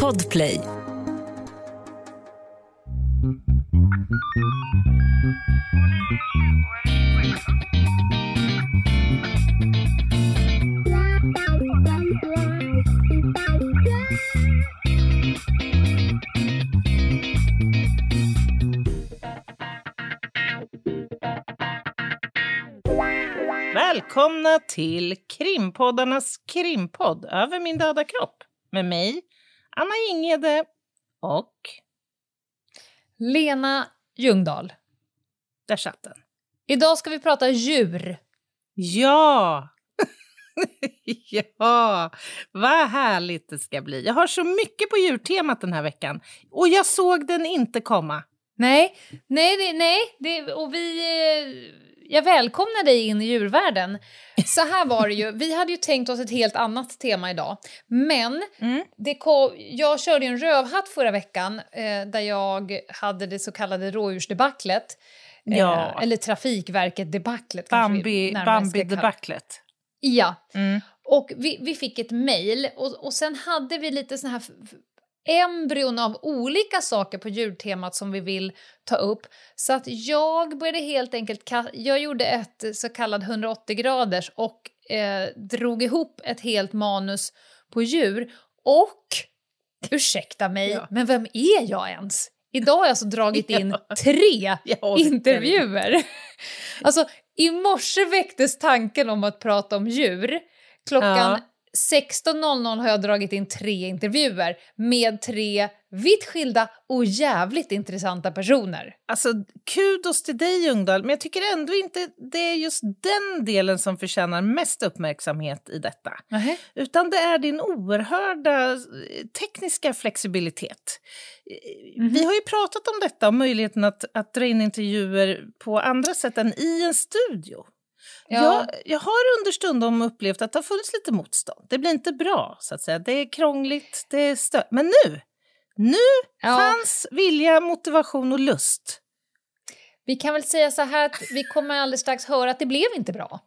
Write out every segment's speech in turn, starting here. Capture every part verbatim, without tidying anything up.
Podplay. Välkomna till krimpoddarnas krimpodd över min döda kropp. Med mig, Anna Ingede och Lena Ljungdahl. Där satt den. Idag ska vi prata djur. Ja! Ja, vad härligt det ska bli. Jag har så mycket på djurtemat den här veckan. Och jag såg den inte komma. Nej, nej, det, nej. Det, och vi... Jag välkomnar dig in i djurvärlden. Så här var det ju. Vi hade ju tänkt oss ett helt annat tema idag. Men mm. det kom, jag körde en rövhatt förra veckan. Eh, där jag hade det så kallade rådjursdebaclet. Eh, ja. Eller Trafikverket-debaclet. Bambi, Bambi-debaclet. Ja. Mm. Och vi, vi fick ett mejl. Och, och sen hade vi lite sån här... embryon av olika saker på djurtemat som vi vill ta upp. Så att jag började helt enkelt... Jag gjorde ett så kallat hundraåttio graders och eh, drog ihop ett helt manus på djur. Och, ursäkta mig, ja. Men vem är jag ens? Idag har jag alltså dragit in ja. tre ja, intervjuer. Alltså, i morse väcktes tanken om att prata om djur. Klockan... Ja. sexton noll noll har jag dragit in tre intervjuer med tre vitt skilda och jävligt intressanta personer. Alltså, kudos till dig, Ljungdahl, men jag tycker ändå inte det är just den delen som förtjänar mest uppmärksamhet i detta. Uh-huh. Utan det är din oerhörda tekniska flexibilitet. Mm-hmm. Vi har ju pratat om detta, om möjligheten att, att dra in intervjuer på andra sätt än i en studio. Ja. Jag, jag har understundom upplevt att det har funnits lite motstånd. Det blir inte bra, så att säga. Det är krångligt, det är stö- Men nu, nu ja. fanns vilja, motivation och lust. Vi kan väl säga så här att vi kommer alldeles strax höra att det blev inte bra.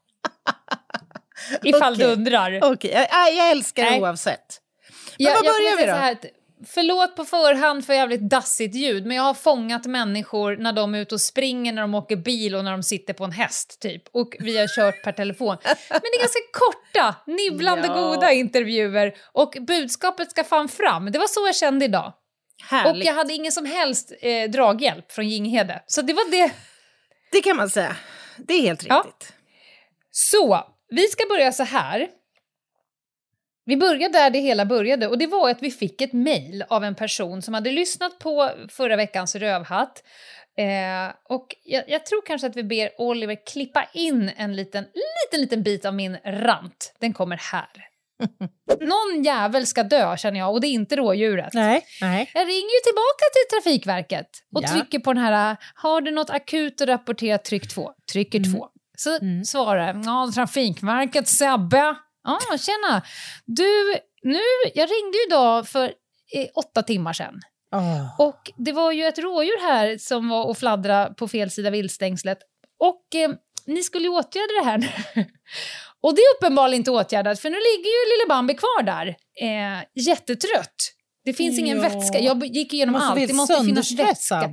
Ifall okay. du undrar. Okay. Jag, jag älskar det oavsett. Men jag, vad börjar vi då? Så här att, förlåt på förhand för jävligt dassigt ljud, men jag har fångat människor när de är ute och springer, när de åker bil och när de sitter på en häst typ. Och vi har kört per telefon. Men det är ganska korta, nibblande ja. goda intervjuer och budskapet ska fan fram. Det var så jag kände idag. Härligt. Och jag hade ingen som helst eh, draghjälp från Ginghede. Så det var det. Det kan man säga. Det är helt riktigt. Ja. Så, vi ska börja så här. Vi började där det hela började och det var att vi fick ett mejl av en person som hade lyssnat på förra veckans rövhatt. Eh, och jag, jag tror kanske att vi ber Oliver klippa in en liten, liten, liten bit av min rant. Den kommer här. Någon jävel ska dö, känner jag, och det är inte rådjuret. Nej, nej. Jag ringer ju tillbaka till Trafikverket och ja. trycker på den här, har du något akut att rapportera, tryck två. Trycker mm. två. Så mm. svarar, ja, Trafikverket, Sebbe. Ja, ah, tjena. Du, nu, jag ringde ju idag för eh, åtta timmar sedan. Oh. Och det var ju ett rådjur här som var och fladdra på fel sida viltstängslet. Och eh, ni skulle ju åtgärda det här. Och det är uppenbarligen inte åtgärdat, för nu ligger ju lille Bambi kvar där. Eh, jättetrött. Det finns ingen ja. vätska. Jag gick igenom måste allt. Det måste finnas vätska.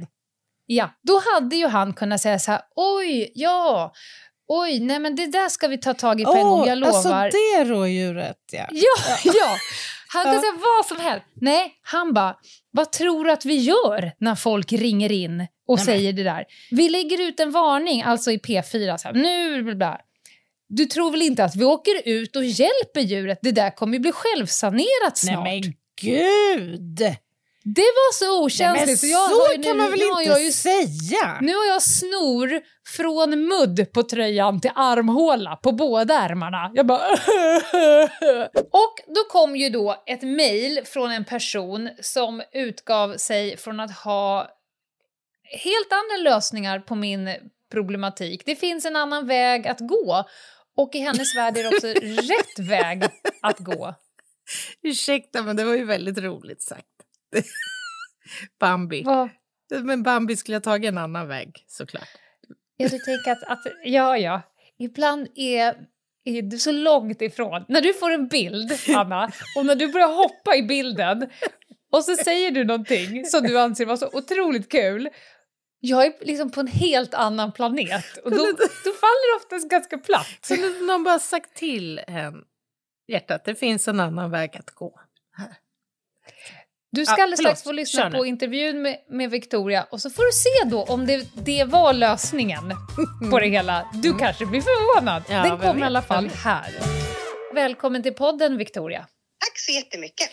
Ja, då hade ju han kunnat säga så här, oj, ja... Oj, nej men det där ska vi ta tag i på oh, en gång, jag lovar. Alltså det rådjuret, ja. Ja, ja. Han kan säga vad som helst. Nej, han bara, vad tror du att vi gör när folk ringer in och nej, säger nej. det där? Vi lägger ut en varning, alltså i P fyra. Så här, nu, bla, bla. Du tror väl inte att vi åker ut och hjälper djuret? Det där kommer ju bli självsanerat snart. Nej men gud! Det var så okänsligt. Nej, så jag så ju, kan nu, man väl inte jag ju, säga? Nu har jag snor från mudd på tröjan till armhåla på båda ärmarna. Jag bara... Och då kom ju då ett mejl från en person som utgav sig från att ha helt andra lösningar på min problematik. Det finns en annan väg att gå. Och i hennes värld är det också rätt väg att gå. Ursäkta, men det var ju väldigt roligt sagt. Bambi. Va? Men Bambi skulle ha tagit en annan väg, såklart. Jag tänker att, att ja, ja. Ibland är är du så långt ifrån. När du får en bild, Anna, och när du börjar hoppa i bilden och så säger du någonting som du anser var så otroligt kul. Jag är liksom på en helt annan planet. Och då, då faller det oftast ganska platt. Så någon bara sagt till en, hjärtat, det finns en annan väg att gå här. Du ska alldeles strax få lyssna på intervjun med, med Victoria. Och så får du se då om det, det var lösningen på det hela. Du mm. kanske blir förvånad. Ja, den kommer i alla fall här. Välkommen till podden, Victoria. Tack så jättemycket.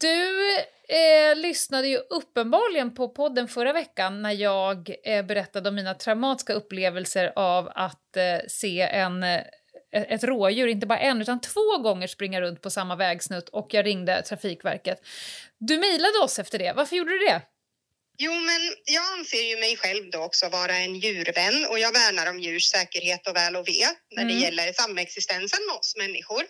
Du eh, lyssnade ju uppenbarligen på podden förra veckan när jag eh, berättade om mina traumatiska upplevelser av att eh, se en... Eh, ett rådjur, inte bara en utan två gånger springa runt på samma vägsnutt, och jag ringde Trafikverket. Du mejlade oss efter det. Varför gjorde du det? Jo, men jag anser ju mig själv då också vara en djurvän, och jag värnar om djurs säkerhet och väl och ve när mm. det gäller samexistensen med oss människor.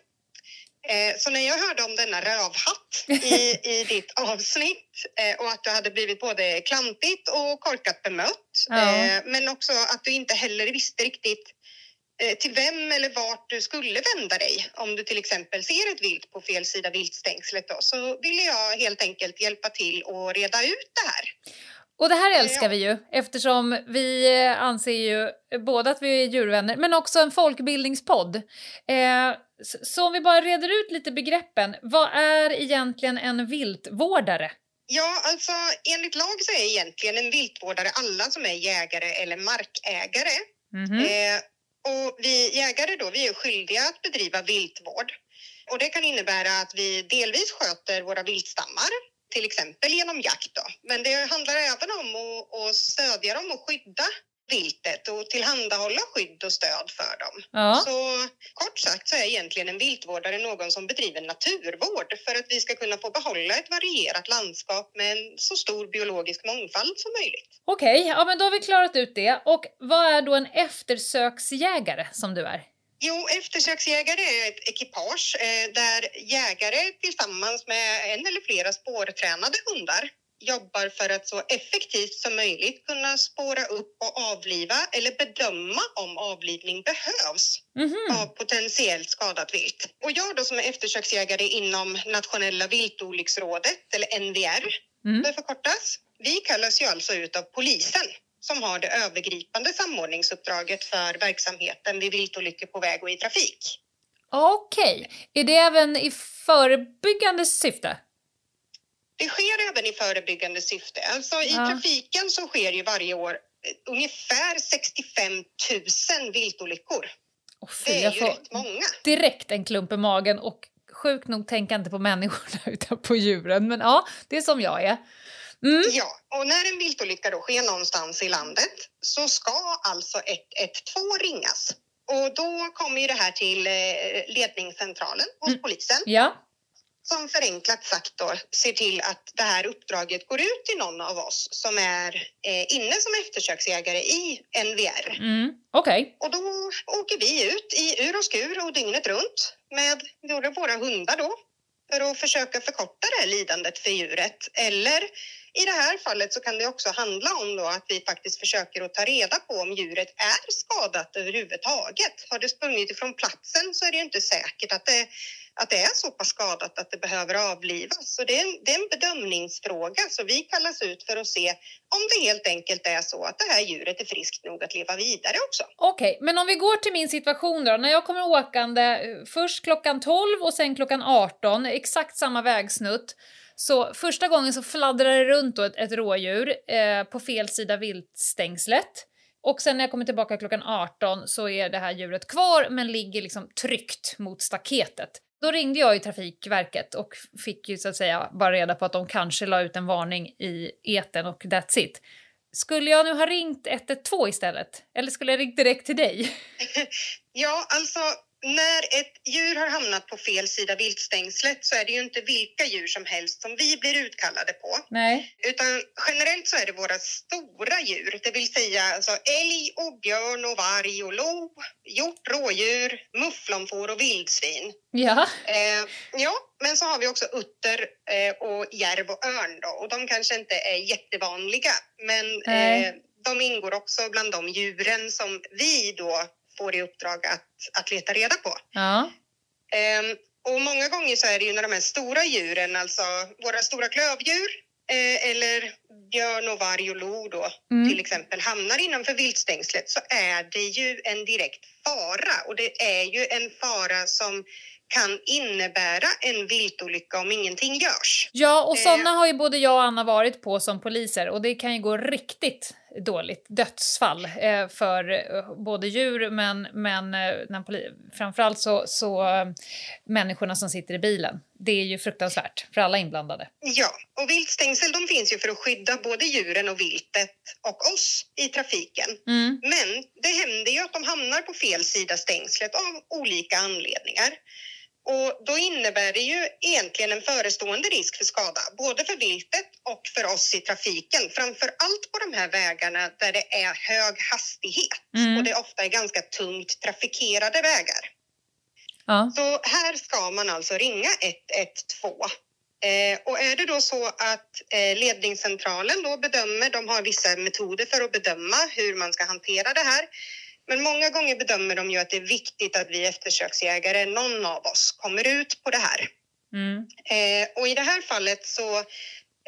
Eh, så när jag hörde om denna rövhatt i, i ditt avsnitt eh, och att du hade blivit både klantigt och korkat bemött ja. eh, men också att du inte heller visste riktigt till vem eller vart du skulle vända dig om du till exempel ser ett vilt på fel sida viltstängslet då, så ville jag helt enkelt hjälpa till och reda ut det här. Och det här älskar ja. vi ju, eftersom vi anser ju både att vi är djurvänner men också en folkbildningspodd. Eh, så om vi bara reder ut lite begreppen, vad är egentligen en viltvårdare? Ja, alltså enligt lag så är egentligen en viltvårdare alla som är jägare eller markägare. Mm-hmm. eh, Och vi jägare då, vi är skyldiga att bedriva viltvård. Och det kan innebära att vi delvis sköter våra viltstammar, till exempel genom jakt då. Men det handlar även om att stödja dem och skydda viltet och tillhandahålla skydd och stöd för dem. Ja. Så kort sagt så är egentligen en viltvårdare någon som bedriver naturvård för att vi ska kunna få behålla ett varierat landskap med en så stor biologisk mångfald som möjligt. Okej, okay, ja, men då har vi klarat ut det. Och vad är då en eftersöksjägare som du är? Jo, eftersöksjägare är ett ekipage eh, där jägare tillsammans med en eller flera spårtränade hundar jobbar för att så effektivt som möjligt kunna spåra upp och avliva eller bedöma om avlivning behövs mm-hmm. av potentiellt skadat vilt. Och jag då som är eftersöksjägare inom Nationella viltolycksrådet, eller N V R, mm. det förkortas. Vi kallas ju alltså ut av polisen som har det övergripande samordningsuppdraget för verksamheten vid viltolyckor på väg och i trafik. Okej, okay. Är det även i förebyggande syfte? Det sker även i förebyggande syfte. Alltså i ja. trafiken så sker ju varje år ungefär sextiofem tusen viltolyckor. Oh, fy, det är ju rätt många. Direkt en klump i magen, och sjukt nog tänker inte på människorna utan på djuren. Men ja, det är som jag är. Mm. Ja, och när en viltolycka då sker någonstans i landet så ska alltså ett ett två ringas. Och då kommer ju det här till ledningscentralen hos mm. polisen. Ja. Som förenklat sagt då ser till att det här uppdraget går ut till någon av oss som är eh, inne som eftersöksjägare i N V R. Mm, okej. Okay. Och då åker vi ut i ur och skur och dygnet runt med våra hundar då för att försöka förkorta det här lidandet för djuret. Eller i det här fallet så kan det också handla om då att vi faktiskt försöker att ta reda på om djuret är skadat överhuvudtaget. Har det sprungit ifrån platsen så är det ju inte säkert att det att det är så pass skadat att det behöver avlivas. Så det är, en, det är en bedömningsfråga, så vi kallas ut för att se om det helt enkelt är så att det här djuret är friskt nog att leva vidare också. Okej, okay, men om vi går till min situation då. När jag kommer åkande först klockan tolv och sen klockan arton, exakt samma vägsnutt. Så första gången så fladdrar det runt då ett, ett rådjur eh, på fel sida viltstängslet. Och sen när jag kommer tillbaka klockan arton så är det här djuret kvar men ligger liksom tryckt mot staketet. Då ringde jag ju Trafikverket och fick ju så att säga bara reda på att de kanske la ut en varning i etern, och that's it. Skulle jag nu ha ringt ett ett två istället? Eller skulle jag ringt direkt till dig? Ja, alltså när ett djur har hamnat på fel sida viltstängslet så är det ju inte vilka djur som helst som vi blir utkallade på. Nej. Utan generellt så är det våra stora djur, det vill säga alltså älg och björn och varg och lo, hjort, rådjur, mufflonfår och vildsvin. Ja. Eh, ja, men så har vi också utter eh, och järv och örn då, och de kanske inte är jättevanliga men eh, de ingår också bland de djuren som vi då får i uppdrag att, att leta reda på. Ja. Ehm, och många gånger så är det ju när de här stora djuren, alltså våra stora klövdjur eh, eller björn och varg och lo då, mm. till exempel, hamnar innanför viltstängslet, så är det ju en direkt fara. Och det är ju en fara som kan innebära en viltolycka om ingenting görs. Ja, och sådana eh. har ju både jag och Anna varit på som poliser. Och det kan ju gå riktigt dåligt, dödsfall eh, för eh, både djur men, men eh, när poli- framförallt så, så eh, människorna som sitter i bilen. Det är ju fruktansvärt för alla inblandade. Ja, och viltstängsel de finns ju för att skydda både djuren och viltet och oss i trafiken. Mm. Men det händer ju att de hamnar på fel sida stängslet av olika anledningar. Och då innebär det ju egentligen en förestående risk för skada, både för viltet och för oss i trafiken. Framförallt på de här vägarna där det är hög hastighet mm. och det ofta är ganska tungt trafikerade vägar. Ja. Så här ska man alltså ringa ett ett två. Eh, och är det då så att eh, ledningscentralen då bedömer, de har vissa metoder för att bedöma hur man ska hantera det här. Men många gånger bedömer de ju att det är viktigt att vi eftersöksjägare, någon av oss, kommer ut på det här. Mm. Eh, och i det här fallet så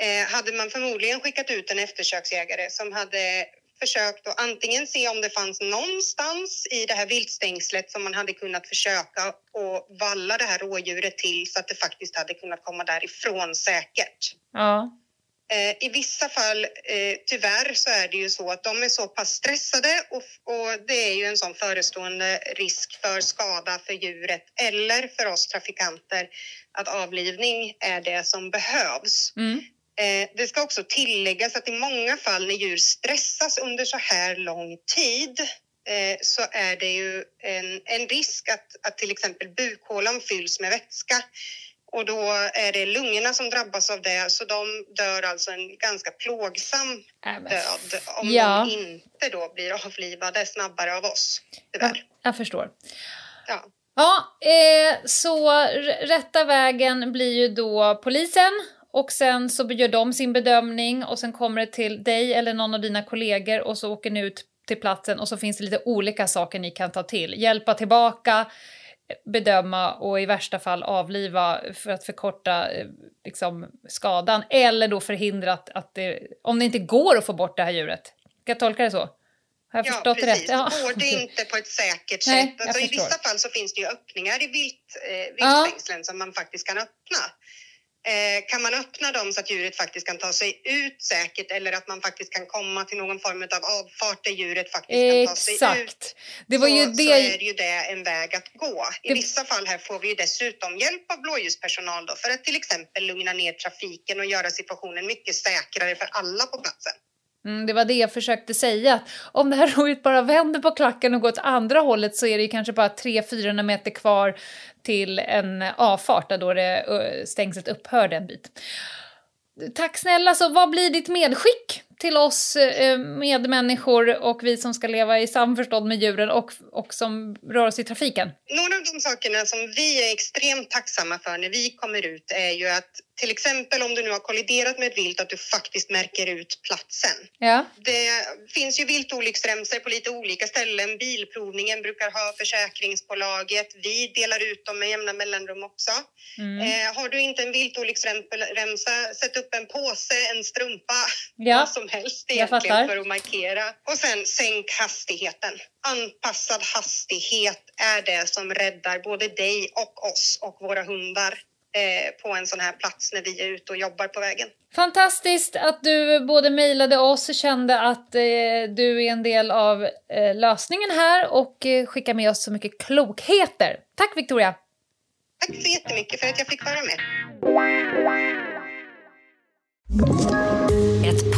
eh, hade man förmodligen skickat ut en eftersöksjägare som hade försökt att antingen se om det fanns någonstans i det här viltstängslet som man hade kunnat försöka och valla det här rådjuret till så att det faktiskt hade kunnat komma därifrån säkert. Ja. I vissa fall, tyvärr, så är det ju så att de är så pass stressade och, och det är ju en sån förestående risk för skada för djuret eller för oss trafikanter att avlivning är det som behövs. Mm. Det ska också tilläggas att i många fall när djur stressas under så här lång tid så är det ju en, en risk att, att till exempel bukhålan fylls med vätska. Och då är det lungorna som drabbas av det, så de dör alltså en ganska plågsam Även. död om ja. de inte då blir avlivade snabbare av oss, tyvärr. Ja, jag förstår. Ja, ja eh, så rätta vägen blir ju då polisen och sen så gör de sin bedömning och sen kommer det till dig eller någon av dina kollegor och så åker ni ut till platsen och så finns det lite olika saker ni kan ta till. Hjälpa tillbaka, bedöma och i värsta fall avliva för att förkorta liksom, skadan eller då förhindra att, att det, om det inte går att få bort det här djuret. Kan jag tolka det så? Har jag ja, förstått precis. Rätt? Ja, precis. Går det inte på ett säkert sätt. Nej, alltså, i vissa fall så finns det ju öppningar i vilt, eh, viltstängslen ja. som man faktiskt kan öppna. Eh, kan man öppna dem så att djuret faktiskt kan ta sig ut säkert eller att man faktiskt kan komma till någon form av avfart där djuret faktiskt kan ta sig Exakt. ut det var så, ju det... så är det ju det en väg att gå. I det... vissa fall här får vi ju dessutom hjälp av blåljuspersonal då, för att till exempel lugna ner trafiken och göra situationen mycket säkrare för alla på platsen. Mm, det var det jag försökte säga. Om det här roligt bara vänder på klacken och går åt andra hållet så är det ju kanske bara tre till fyrahundra meter kvar till en avfart där då det stängslet upphörde en bit. Tack snälla, så vad blir ditt medskick till oss medmänniskor och vi som ska leva i samförstånd med djuren och, och som rör oss i trafiken? Några av de sakerna som vi är extremt tacksamma för när vi kommer ut är ju att till exempel om du nu har kolliderat med ett vilt att du faktiskt märker ut platsen. Ja. Det finns ju viltolycksremsor på lite olika ställen. Bilprovningen brukar ha försäkringsbolaget. Vi delar ut dem med jämna mellanrum också. Mm. Eh, har du inte en viltolycksremsa, sätt upp en påse, en strumpa, ja. vad som helst egentligen för att markera. Och sen sänk hastigheten. Anpassad hastighet är det som räddar både dig och oss och våra hundar på en sån här plats när vi är ute och jobbar på vägen. Fantastiskt att du både mejlade oss och kände att eh, du är en del av eh, lösningen här och eh, skickar med oss så mycket klokheter. Tack Victoria! Tack så jättemycket för att jag fick vara med. Ett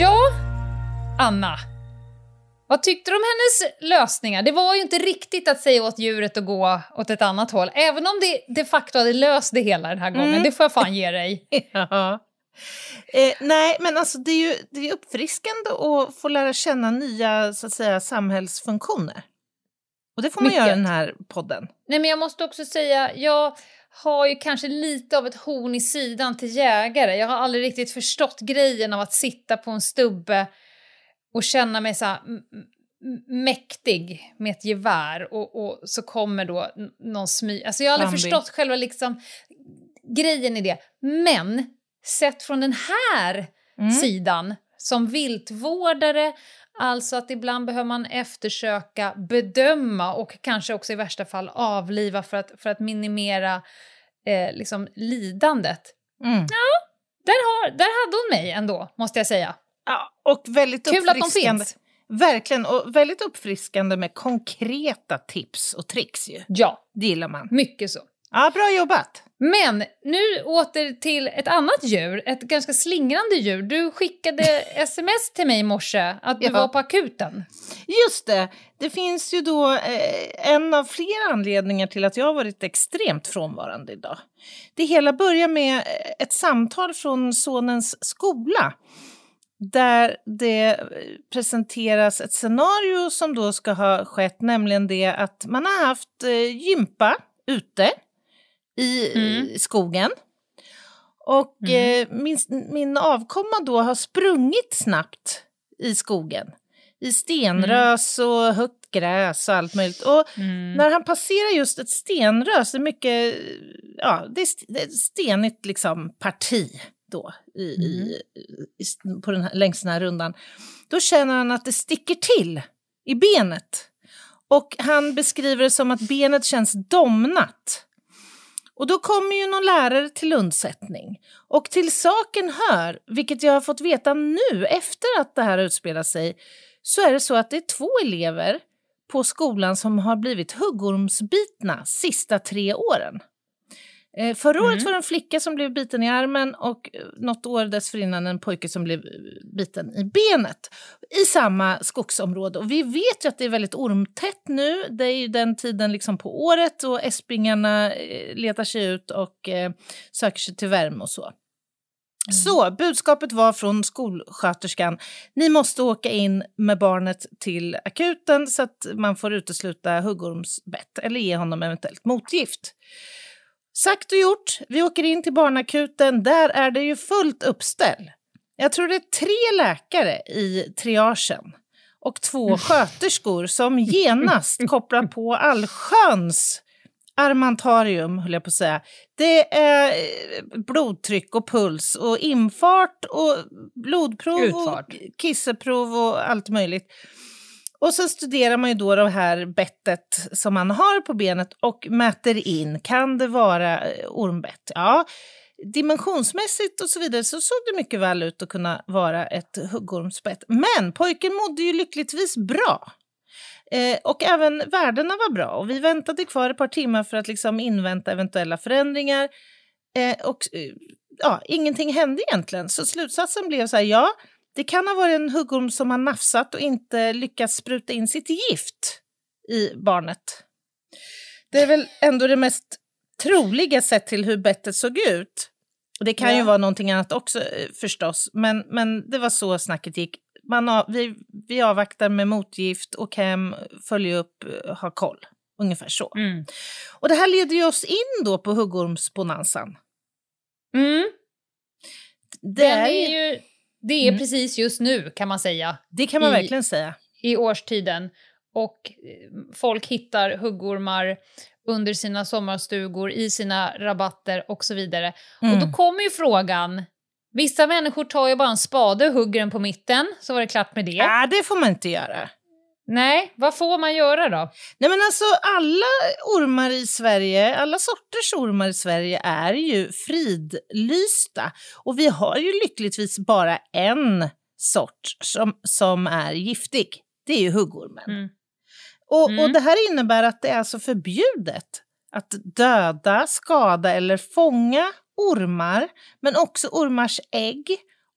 Ja, Anna. Vad tyckte du om hennes lösningar? Det var ju inte riktigt att säga åt djuret att gå åt ett annat håll. Även om det de facto hade löst det hela den här gången. Mm. Det får jag fan ge dig. Ja. Eh, nej, men alltså det är ju det är uppfriskande att få lära känna nya, så att säga, samhällsfunktioner. Och det får man Mycket. göra i den här podden. Nej, men jag måste också säga, jag har ju kanske lite av ett horn i sidan till jägare. Jag har aldrig riktigt förstått grejen av att sitta på en stubbe och känna mig så här m- m- mäktig med ett gevär. Och, och så kommer då någon smy... Alltså jag har aldrig Bambi. förstått själva liksom grejen i det. Men sett från den här mm. sidan som viltvårdare, alltså att ibland behöver man eftersöka, bedöma och kanske också i värsta fall avliva för att, för att minimera eh, liksom lidandet. Mm. Ja, där, har, där hade hon mig ändå, måste jag säga. Ja, och väldigt Kul uppfriskande. Att de finns. Verkligen, och väldigt uppfriskande med konkreta tips och tricks ju. Ja. Det gillar man. Mycket så. Ja, bra jobbat. Men nu åter till ett annat djur, ett ganska slingrande djur. Du skickade sms till mig i morse att du ja. var på akuten. Just det, det finns ju då eh, en av flera anledningar till att jag har varit extremt frånvarande idag. Det hela börjar med ett samtal från sonens skola, där det presenteras ett scenario som då ska ha skett, nämligen det att man har haft eh, gympa ute i mm. skogen. Och mm. eh, min, min avkomma då har sprungit snabbt i skogen. I stenrös mm. och högt gräs och allt möjligt. Och mm. när han passerar just ett stenrös, det är mycket, ja, det är, st- det är stenigt liksom parti då i, mm. i, i, på den här, längs den här rundan. Då känner han att det sticker till i benet. Och han beskriver det som att benet känns domnat. Och då kommer ju någon lärare till undsättning. Och till saken hör, vilket jag har fått veta nu efter att det här utspelar sig, så är det så att det är två elever på skolan som har blivit huggormsbitna sista tre åren. Eh, förra året mm. var det en flicka som blev biten i armen och något år dessförinnan en pojke som blev biten i benet i samma skogsområde. Och vi vet ju att det är väldigt ormtätt nu. Det är ju den tiden liksom på året och äspingarna letar sig ut och eh, söker sig till värme och så. Mm. Så budskapet var från skolsköterskan: ni måste åka in med barnet till akuten så att man får utesluta huggormsbett eller ge honom eventuellt motgift. Sagt och gjort, vi åker in till barnakuten, där är det ju fullt uppställ. Jag tror det är tre läkare i triagen och två sköterskor som genast kopplar på allsköns armantarium, höll jag på att säga. Det är blodtryck och puls och infart och blodprov Utfart. och kisseprov och allt möjligt. Och så studerar man ju då det här bettet som man har på benet och mäter in. Kan det vara ormbett? Ja, dimensionsmässigt och så vidare så såg det mycket väl ut att kunna vara ett huggormsbett. Men pojken mådde ju lyckligtvis bra. Eh, och även värdena var bra. Och vi väntade kvar ett par timmar för att liksom invänta eventuella förändringar. Eh, och eh, ja, ingenting hände egentligen. Så slutsatsen blev så här, ja... det kan ha varit en huggorm som har nafsat och inte lyckats spruta in sitt gift i barnet. Det är väl ändå det mest troliga sätt till hur bettet såg ut. Det kan ja. ju vara någonting annat också förstås. Men, men det var så snacket gick. Man av, vi, vi avvaktar med motgift och hem, följer upp, ha koll. Ungefär så. Mm. Och det här leder ju oss in då på huggormsbonansan. Mm. Det Den är ju... Det är mm. precis just nu, kan man säga. Det kan man i, verkligen säga. I årstiden. Och folk hittar huggormar under sina sommarstugor, i sina rabatter och så vidare. Mm. Och då kommer ju frågan, vissa människor tar ju bara en spade och hugger den på mitten, så var det klart med det. Ja, det får man inte göra. Nej, vad får man göra då? Nej, men alltså alla ormar i Sverige, alla sorters ormar i Sverige är ju fridlysta. Och vi har ju lyckligtvis bara en sort som, som är giftig. Det är ju huggormen. Mm. Och, mm. och det här innebär att det är alltså förbjudet att döda, skada eller fånga ormar. Men också ormars ägg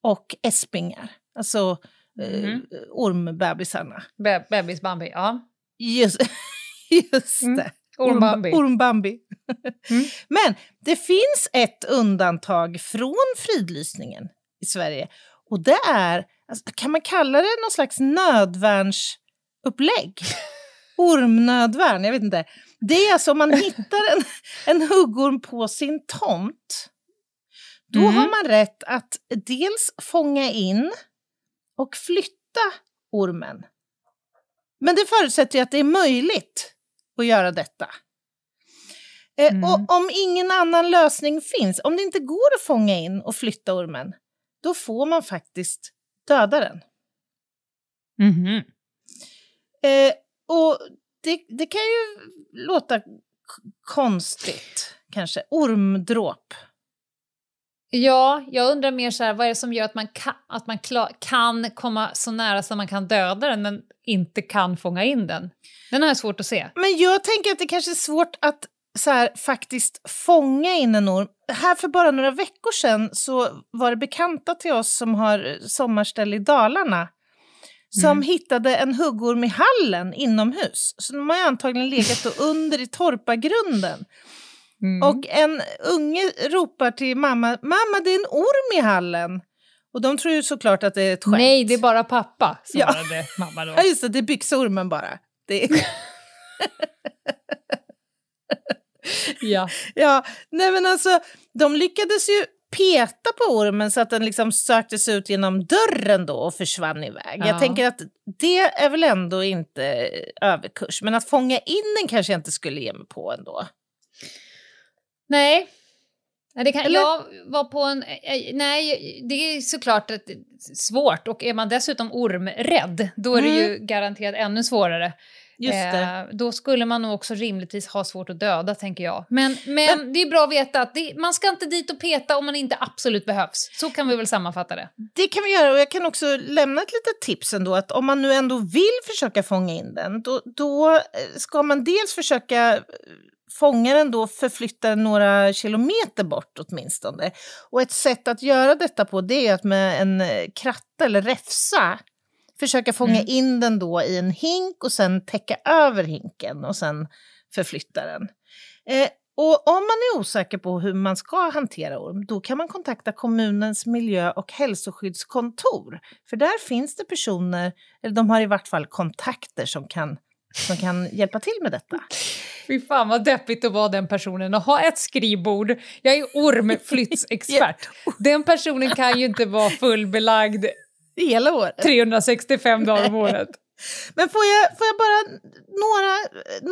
och äspingar. Alltså mm. ormbebisarna. Be- bebis Bambi, ja. Just, just mm. det. Ormbambi. Ormbambi. Mm. Men det finns ett undantag från fridlysningen i Sverige. Och det är, kan man kalla det någon slags nödvärnsupplägg? Ormnödvärn, jag vet inte. Det är alltså om man hittar en, en huggorm på sin tomt. Då mm. har man rätt att dels fånga in och flytta ormen. Men det förutsätter ju att det är möjligt att göra detta. Eh, mm. Och om ingen annan lösning finns, om det inte går att fånga in och flytta ormen, då får man faktiskt döda den. Mm. Eh, och det, det kan ju låta k- konstigt, kanske. Ormdråp. Ja, jag undrar mer så här, vad är det som gör att man, kan, att man klar, kan komma så nära så man kan döda den men inte kan fånga in den? Den här är svårt att se. Men jag tänker att det kanske är svårt att så här, faktiskt fånga in en orm. Här för bara några veckor sedan så var det bekanta till oss som har sommarställe i Dalarna som mm. hittade en huggorm i hallen inomhus. Så de har ju antagligen legat då under i torpagrunden. Mm. Och en unge ropar till mamma, mamma det är en orm i hallen. Och de tror ju såklart att det är ett skämt. Nej, det är bara pappa, svarade ja. mamma då. Ja just det, det är byxormen bara. Det är... ja. Ja, nej men alltså, de lyckades ju peta på ormen så att den liksom söktes ut genom dörren då och försvann iväg. Ja. Jag tänker att det är väl ändå inte överkurs. Men att fånga in den kanske jag inte skulle ge mig på ändå. Nej, det kan, jag var på en, nej det är såklart svårt och är man dessutom ormrädd då är mm. det ju garanterat ännu svårare. Just det. Eh, då skulle man nog också rimligtvis ha svårt att döda tänker jag. Men, men, men det är bra att veta att det, man ska inte dit och peta om man inte absolut behövs. Så kan vi väl sammanfatta det. Det kan vi göra och jag kan också lämna ett litet tips ändå att om man nu ändå vill försöka fånga in den då, då ska man dels försöka... fångar den då förflyttar några kilometer bort åtminstone. Och ett sätt att göra detta på det är att med en kratta eller räfsa försöka fånga mm. in den då i en hink och sen täcka över hinken och sen förflytta den. Eh, och om man är osäker på hur man ska hantera orm då kan man kontakta kommunens miljö- och hälsoskyddskontor. För där finns det personer, eller de har i vart fall kontakter som kan, som kan hjälpa till med detta. Fy fan vad deppigt att vara den personen och ha ett skrivbord. Jag är ormflyttsexpert. Den personen kan ju inte vara fullbelagd hela året. trehundrasextiofem dagar om året. Men får jag, får jag bara några,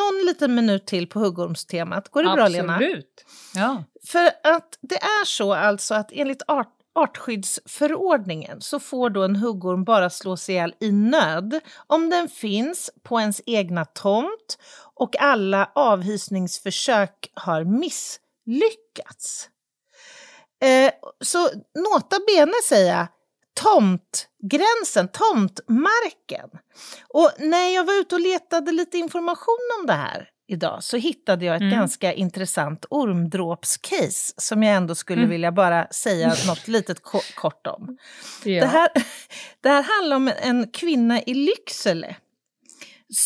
någon liten minut till på huggormstemat? Går det Absolut. Bra Lena? Absolut. Ja. För att det är så alltså att enligt art, artskyddsförordningen så får då en huggorm bara slås ihjäl i nöd om den finns på ens egna tomt och alla avhysningsförsök har misslyckats. Eh, så nota bene säga tomtgränsen, tomtmarken. Och när jag var ute och letade lite information om det här idag så hittade jag ett mm. ganska intressant ormdråpscase som jag ändå skulle mm. vilja bara säga något litet ko- kort om. Ja. Det, här, det här handlar om en kvinna i Lycksele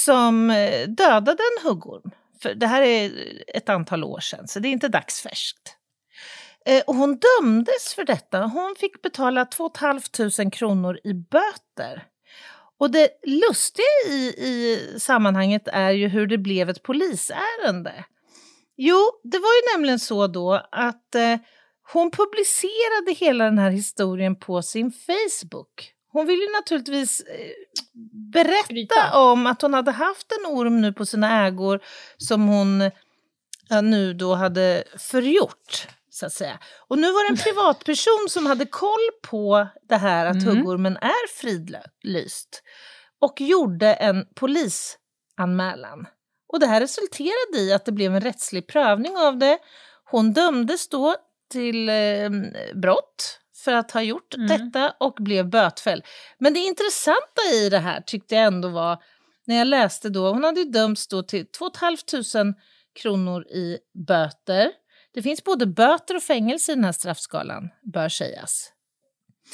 som dödade en huggorm. För det här är ett antal år sedan så det är inte dagsfärskt. Eh, och hon dömdes för detta. Hon fick betala två tusen femhundra kronor i böter. Och det lustiga i, i sammanhanget är ju hur det blev ett polisärende. Jo, det var ju nämligen så då att eh, hon publicerade hela den här historien på sin Facebook. Hon ville ju naturligtvis eh, berätta Rita. om att hon hade haft en orm nu på sina ägor som hon ja, nu då hade förgjort. Så att säga. Och nu var det en privatperson som hade koll på det här att mm. huggormen är fridlyst och gjorde en polisanmälan. Och det här resulterade i att det blev en rättslig prövning av det. Hon dömdes då till eh, brott för att ha gjort mm. detta och blev bötfälld. Men det intressanta i det här tyckte jag ändå var när jag läste då, hon hade ju dömts då till två tusen femhundra kronor i böter. Det finns både böter och fängelse i den här straffskalan, bör sägas.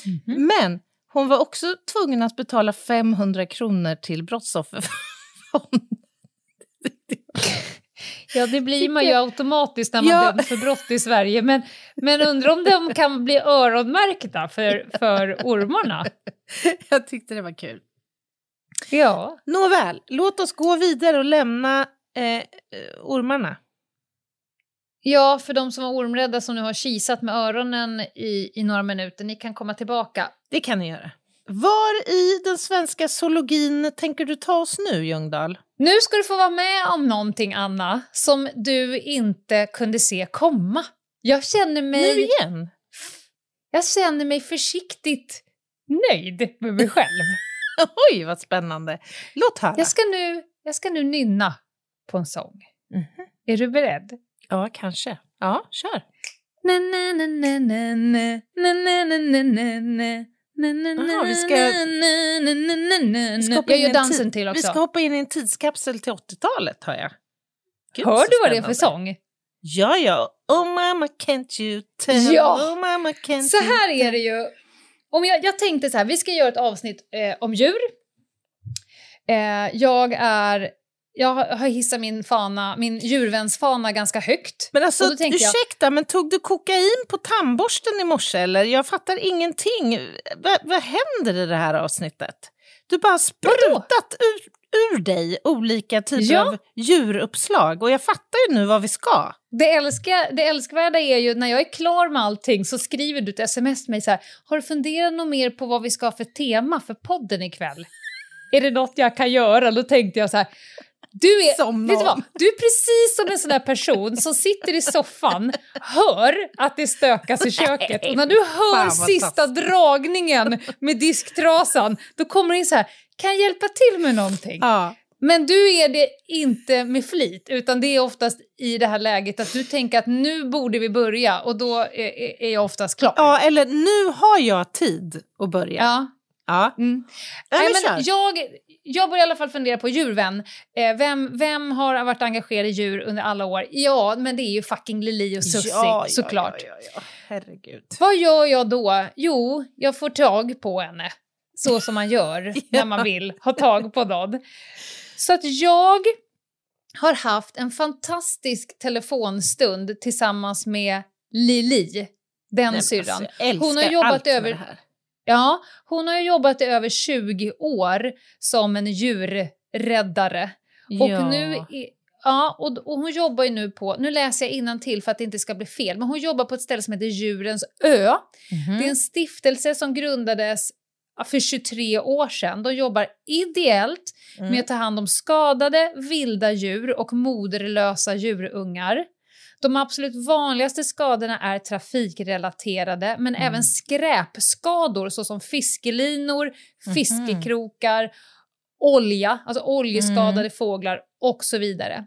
Mm-hmm. Men Hon var också tvungen att betala femhundra kronor till brottsofferfonden. Ja, det blir man ju automatiskt när man ja. döms för brott i Sverige. Men, men undrar om de kan bli öronmärkta för, för ormarna. Jag tyckte det var kul. Ja. Nåväl, låt oss gå vidare och lämna eh, ormarna. Ja, för de som var ormrädda som nu har kisat med öronen i, i några minuter. Ni kan komma tillbaka. Det kan ni göra. Var i den svenska zoologin tänker du ta oss nu, Ljungdahl? Nu ska du få vara med om någonting, Anna, som du inte kunde se komma. Jag känner mig... Nu igen? Jag känner mig försiktigt nöjd med mig själv. Oj, vad spännande. Låt höra. Jag ska nu, jag ska nu nynna på en sång. Mm-hmm. Är du beredd? Ja, kanske. Ja, kör. Na na na na na na na na na na na. Jaha, vi ska... vi ska hoppa jag gör dansen tid... till också. Vi ska hoppa in i en tidskapsel till åttiotalet, hör jag. Gud, hör du vad det är för sång? Ja, ja. Oh mama, can't you tell? Ja. Oh mama, can't så här är det ju. Om jag, jag tänkte så här, vi ska göra ett avsnitt eh, om djur. Eh, jag är... Jag har hissat min fana, min djurväns fana ganska högt. Men alltså, ursäkta, jag... men tog du kokain på tandborsten i morse eller? Jag fattar ingenting. V- vad händer i det här avsnittet? Du bara sprutat ur, ur dig olika typer ja. av djuruppslag. Och jag fattar ju nu vad vi ska. Det, älskar, det älskvärda är ju, när jag är klar med allting så skriver du ett sms till mig så här. Har du funderat något mer på vad vi ska ha för tema för podden ikväll? Är det något jag kan göra? Då tänkte jag så här... Du är, vet du, vad? Du är precis som en sån där person som sitter i soffan, hör att det stökas i köket. Och när du hör sista dragningen med disktrasan, då kommer det in så här, kan jag hjälpa till med någonting? Ja. Men du är det inte med flit, utan det är oftast i det här läget att du tänker att nu borde vi börja, och då är, är jag oftast klar. Ja, eller nu har jag tid att börja. Ja. Ja. Mm. Nej, men jag... Jag börjar i alla fall fundera på djurvän. Eh, vem, vem har varit engagerad i djur under alla år? Ja, men det är ju fucking Lili och Susi, ja, ja, såklart. Ja, ja, ja. Herregud. Vad gör jag då? Jo, jag får tag på henne. Så som man gör ja. när man vill ha tag på någon. Så att jag har haft en fantastisk telefonstund tillsammans med Lili, den Nej, syrran. Alltså, jag älskar Hon har jobbat allt över... med det här. Ja, hon har ju jobbat i över tjugo år som en djurräddare. Ja. Och, nu är, ja, och, och hon jobbar ju nu på, nu läser jag innantill för att det inte ska bli fel, men hon jobbar på ett ställe som heter Djurens Ö. Mm-hmm. Det är en stiftelse som grundades för tjugotre år sedan. De jobbar ideellt mm. med att ta hand om skadade, vilda djur och moderlösa djurungar. De absolut vanligaste skadorna är trafikrelaterade, men mm. även skräpskador såsom fiskelinor, fiskekrokar, mm. olja, alltså oljeskadade mm. fåglar och så vidare.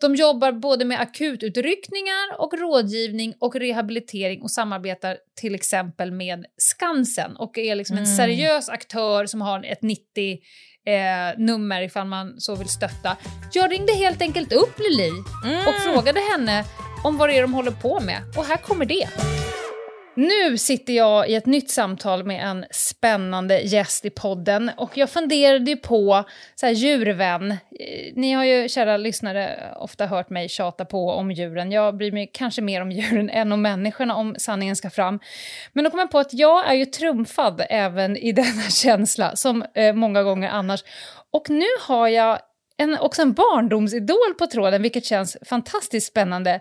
De jobbar både med akututryckningar och rådgivning och rehabilitering och samarbetar till exempel med Skansen och är liksom mm. en seriös aktör som har ett nittio Eh, nummer ifall man så vill stötta. Jag ringde helt enkelt upp Lili mm. och frågade henne om vad det är de håller på med. Och här kommer det. Nu sitter jag i ett nytt samtal med en spännande gäst i podden. Och jag funderade ju på så här, djurvän. Ni har ju, kära lyssnare, ofta hört mig tjata på om djuren. Jag bryr mig kanske mer om djuren än om människorna, om sanningen ska fram. Men då kom jag på att jag är ju trumfad även i denna känsla, som eh, många gånger annars. Och nu har jag en, också en barndomsidol på tråden, vilket känns fantastiskt spännande.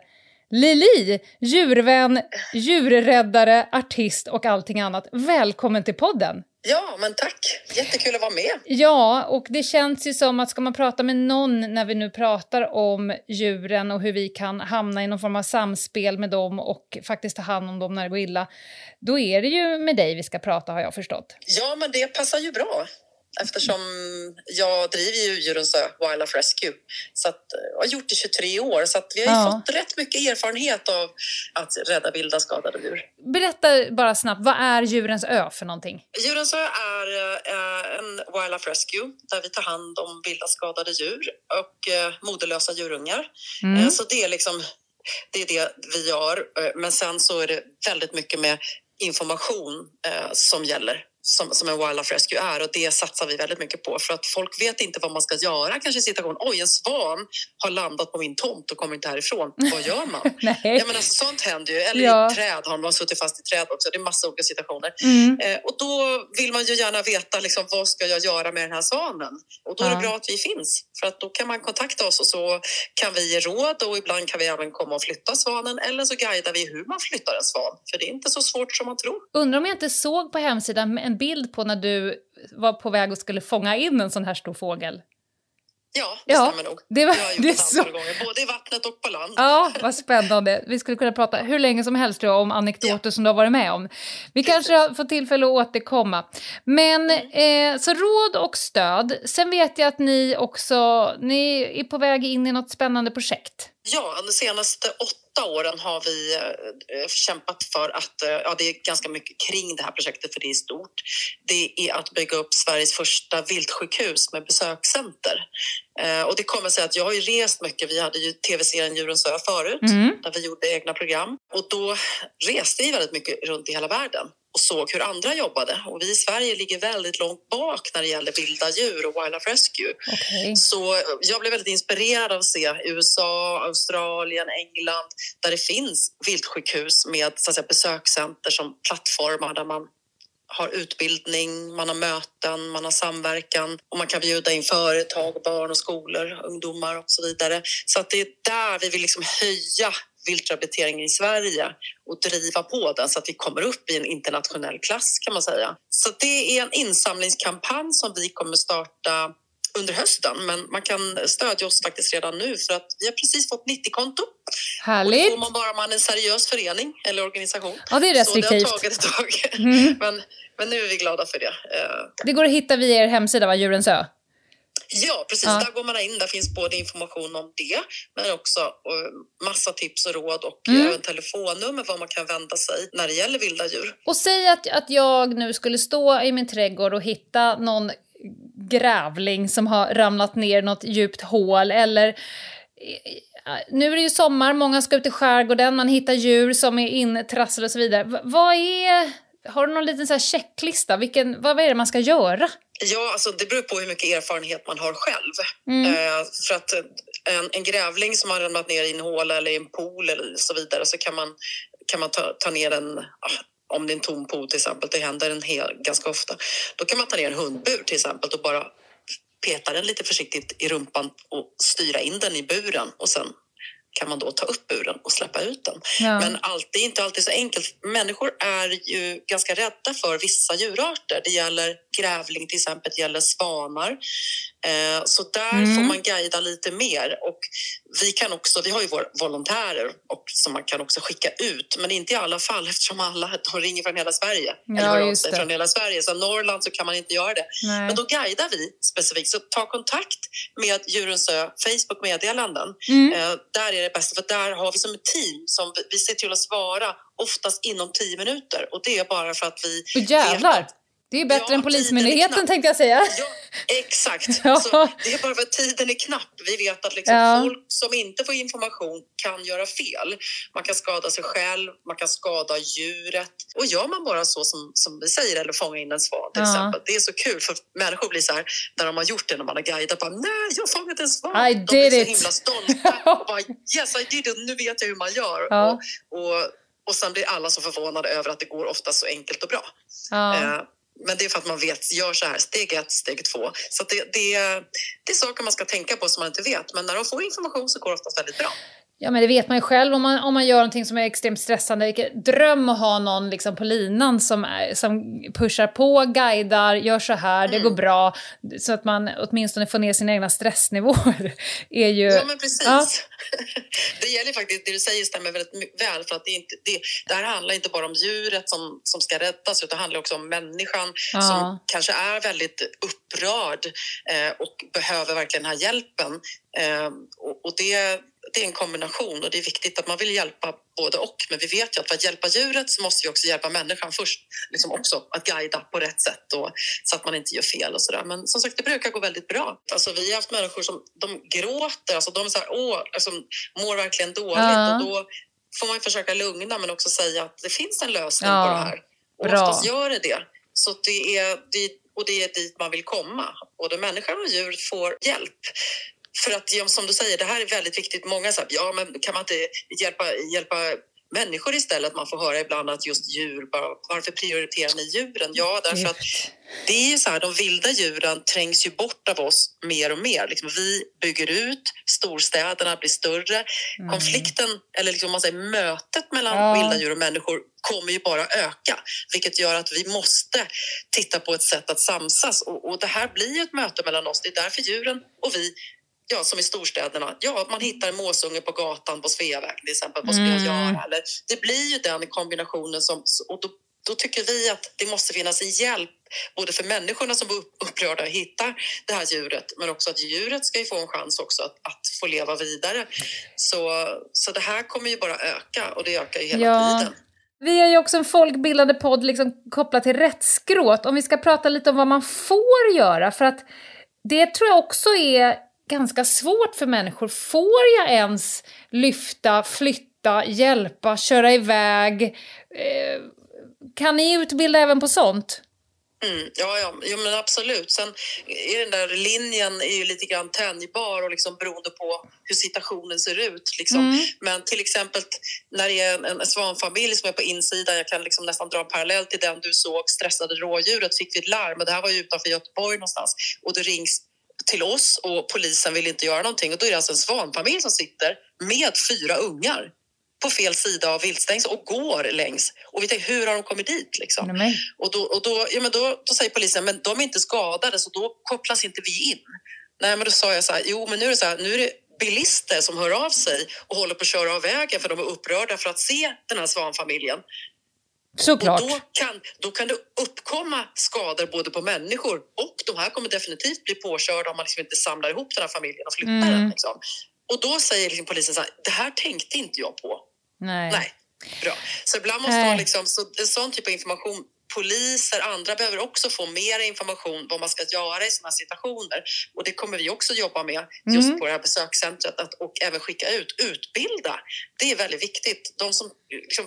Lili, djurvän, djurräddare, artist och allting annat. Välkommen till podden. Ja, men tack. Jättekul att vara med. Ja, och det känns ju som att ska man prata med någon när vi nu pratar om djuren och hur vi kan hamna i någon form av samspel med dem och faktiskt ta hand om dem när det går illa, då är det ju med dig vi ska prata, har jag förstått. Ja, men det passar ju bra. Eftersom jag driver ju Djurens Ö Wildlife Rescue så att, och har gjort det i tjugotre år. Så att vi har ju ja. fått rätt mycket erfarenhet av att rädda vilda skadade djur. Berätta bara snabbt, vad är Djurens Ö för någonting? Djurens Ö är eh, en Wildlife Rescue där vi tar hand om vilda skadade djur och eh, moderlösa djurungar. Mm. Eh, så det är liksom, det är det vi gör. Men sen så är det väldigt mycket med information eh, som gäller. som, som en wildlife rescue är, och det satsar vi väldigt mycket på, för att folk vet inte vad man ska göra. Kanske i situationen, oj, en svan har landat på min tomt och kommer inte härifrån, vad gör man? Nej. Ja, men alltså, sånt händer ju, eller ja. i träd har man suttit fast i träd också, det är massa olika situationer. Mm. Eh, och då vill man ju gärna veta liksom, vad ska jag göra med den här svanen? Och då är det ja. bra att vi finns, för att då kan man kontakta oss och så kan vi ge råd, och ibland kan vi även komma och flytta svanen, eller så guidar vi hur man flyttar en svan, för det är inte så svårt som man tror. Undrar om jag inte såg på hemsidan en bild på när du var på väg och skulle fånga in en sån här stor fågel. Ja, det ja, stämmer nog. Det var, jag har gjort det ett antal så... gånger, både i vattnet och på land. Ja, vad spännande. Vi skulle kunna prata hur länge som helst om anekdoter ja. som du har varit med om. Vi kanske får tillfälle att återkomma. Men mm. eh, så råd och stöd. Sen vet jag att ni också ni är på väg in i något spännande projekt. Ja, de senaste åtta åren har vi kämpat för att, ja, det är ganska mycket kring det här projektet för det är stort. Det är att bygga upp Sveriges första viltsjukhus med besökscenter. Och det kommer sig att jag har ju rest mycket. Vi hade ju tv-serien Djurens Ö förut, mm. där vi gjorde egna program. Och då reste vi väldigt mycket runt i hela världen och såg hur andra jobbade. Och vi i Sverige ligger väldigt långt bak när det gäller vilda djur och wildlife rescue. Okay. Så jag blev väldigt inspirerad av att se U S A, Australien, England, där det finns viltsjukhus med så att säga, besökscenter som plattformar där man har utbildning, man har möten, man har samverkan och man kan bjuda in företag, barn och skolor, ungdomar och så vidare. Så att det är där vi vill liksom höja viltrehabiliteringen i Sverige och driva på den så att vi kommer upp i en internationell klass kan man säga. Så det är en insamlingskampanj som vi kommer starta under hösten, men man kan stödja oss faktiskt redan nu för att vi har precis fått nittio konto. Härligt. Och får man bara man en seriös förening eller organisation. Ja, det är restriktivt. Så det har tagit ett tag. Mm. Men, men nu är vi glada för det. Det går att hitta via er hemsida, va? Djurens Ö. Ja, precis. Ja. Där går man in. Där finns både information om det, men också massa tips och råd och mm. telefonnummer var man kan vända sig när det gäller vilda djur. Och säg att, att jag nu skulle stå i min trädgård och hitta någon grävling som har ramlat ner något djupt hål, eller nu är det ju sommar, många ska ut i skärgården, man hittar djur som är intrasslade och så vidare. V- vad är, har du någon liten så här checklista? Vilken, vad är det man ska göra? Ja, alltså det beror på hur mycket erfarenhet man har själv. Mm. Eh, för att en, en grävling som har ramlat ner i en håla eller i en pool eller så vidare, så kan man, kan man ta, ta ner en... Ah, om det är en tom pool till exempel, det händer en hel, ganska ofta. Då kan man ta ner en hundbur till exempel och bara peta den lite försiktigt i rumpan och styra in den i buren. Och sen kan man då ta upp buren och släppa ut den. Ja. Men alltid, inte alltid så enkelt. Människor är ju ganska rädda för vissa djurarter. Det gäller grävling till exempel, det gäller svanar. Så där mm. får man guida lite mer, och vi kan också, vi har ju våra volontärer och som man kan också skicka ut, men inte i alla fall eftersom alla de ringer från hela Sverige, ja, eller hör av sig från hela Sverige, så Norrland så kan man inte göra det. Nej. Men då guidar vi specifikt, så ta kontakt med Djurens Ö Facebook-meddelanden. Mm. Eh, där är det bästa, för där har vi som ett team som vi ser till att svara oftast inom tio minuter, och det är bara för att vi oh, jävlar. Det är bättre ja, än polismyndigheten tänkte jag säga. Ja, exakt. Ja. Så det är bara för att tiden är knapp. Vi vet att liksom ja. folk som inte får information kan göra fel. Man kan skada sig själv, man kan skada djuret. Och gör man bara så som, som vi säger, eller fånga in en svan till ja. exempel. Det är så kul, för människor blir så här, när de har gjort det, när man har guidat, bara nej, jag har fångat en svan. I de blir så it. himla stolta och bara yes, I did it. Nu vet jag hur man gör. Ja. Och, och, och sen blir alla så förvånade över att det går ofta så enkelt och bra. Ja. Eh, Men det är för att man vet, gör så här, steg ett, steg två. Så det, det, det är saker man ska tänka på som man inte vet. Men när de får information så går det oftast väldigt bra. Ja, men det vet man ju själv om man, om man gör någonting som är extremt stressande. Vilket dröm att ha någon liksom på linan som, är, som pushar på, guidar, gör så här, det mm. går bra. Så att man åtminstone får ner sina egna stressnivåer. Är ju... Ja, men precis. Ja. Det gäller faktiskt, det du säger stämmer väldigt väl, för att det, inte, det, det här handlar inte bara om djuret som, som ska räddas, utan det handlar också om människan ja. som kanske är väldigt upprörd eh, och behöver verkligen den här hjälpen. Eh, och, och det... Det är en kombination, och det är viktigt att man vill hjälpa både och. Men vi vet ju att för att hjälpa djuret så måste vi också hjälpa människan först. Liksom också att guida på rätt sätt och, så att man inte gör fel och sådär. Men som sagt, det brukar gå väldigt bra. Alltså vi har haft människor som de gråter, alltså de är så här, åh, alltså, mår verkligen dåligt. Ja. Och då får man ju försöka lugna, men också säga att det finns en lösning ja. på det här. Och oftast gör det det. Så det är dit, och det är dit man vill komma. Både människan och djur får hjälp. För att, som du säger, det här är väldigt viktigt. Många säger, ja men kan man inte hjälpa, hjälpa människor istället? Man får höra ibland att just djur, bara, varför prioriterar ni djuren? Ja, därför att det är ju så här, de vilda djuren trängs ju bort av oss mer och mer. Liksom, vi bygger ut, storstäderna blir större. Mm. Konflikten, eller liksom, man säger, mötet mellan ja. vilda djur och människor kommer ju bara öka. Vilket gör att vi måste titta på ett sätt att samsas. Och, och det här blir ju ett möte mellan oss. Det är därför djuren och vi, ja, som i storstäderna, ja, man hittar måsunge på gatan på Sveavägen till exempel. Vad ska jag göra? Eller, det blir ju den kombinationen som, och då, då tycker vi att det måste finnas en hjälp både för människorna som är upprörda och hittar det här djuret, men också att djuret ska ju få en chans också att, att få leva vidare. Så, så det här kommer ju bara öka, och det ökar ju hela ja. tiden. Vi är ju också en folkbildande podd liksom, kopplat till rättsskråt. Om vi ska prata lite om vad man får göra, för att det tror jag också är ganska svårt för människor. Får jag ens lyfta, flytta, hjälpa, köra iväg? Eh, kan ni utbilda även på sånt? Mm, ja, ja, ja, men absolut. Sen är den där linjen är ju lite grann tänjbar och liksom beroende på hur situationen ser ut. Liksom. Mm. Men till exempel när det är en, en svanfamilj som är på insidan, jag kan liksom nästan dra en parallell till den du såg, stressade rådjuret, fick vi ett larm. Men det här var ju utanför Göteborg någonstans, och det rings till oss och polisen vill inte göra någonting, och då är det alltså en svanfamilj som sitter med fyra ungar på fel sida av viltstängs och går längs, och vi tänker, hur har de kommit dit liksom? Mm. och, då, och då, ja, men då, då säger polisen, men de är inte skadade, så då kopplas inte vi in. Nej, men då sa jag så här, jo men nu är det så här, nu är det bilister som hör av sig och håller på att köra av vägen för de är upprörda för att se den här svanfamiljen. Såklart. Och då kan, då kan det uppkomma skador både på människor, och de här kommer definitivt bli påkörda om man liksom inte samlar ihop den här familjen och flyttar mm. den. Liksom. Och då säger liksom polisen så här, det här tänkte inte jag på. Nej. Nej. Bra. Så ibland måste Nej. man liksom, så en sån typ av information, poliser, andra behöver också få mer information vad man ska göra i sådana situationer. Och det kommer vi också jobba med just mm. på det här besökscentret, att, och även skicka ut, utbilda. Det är väldigt viktigt. De som, liksom,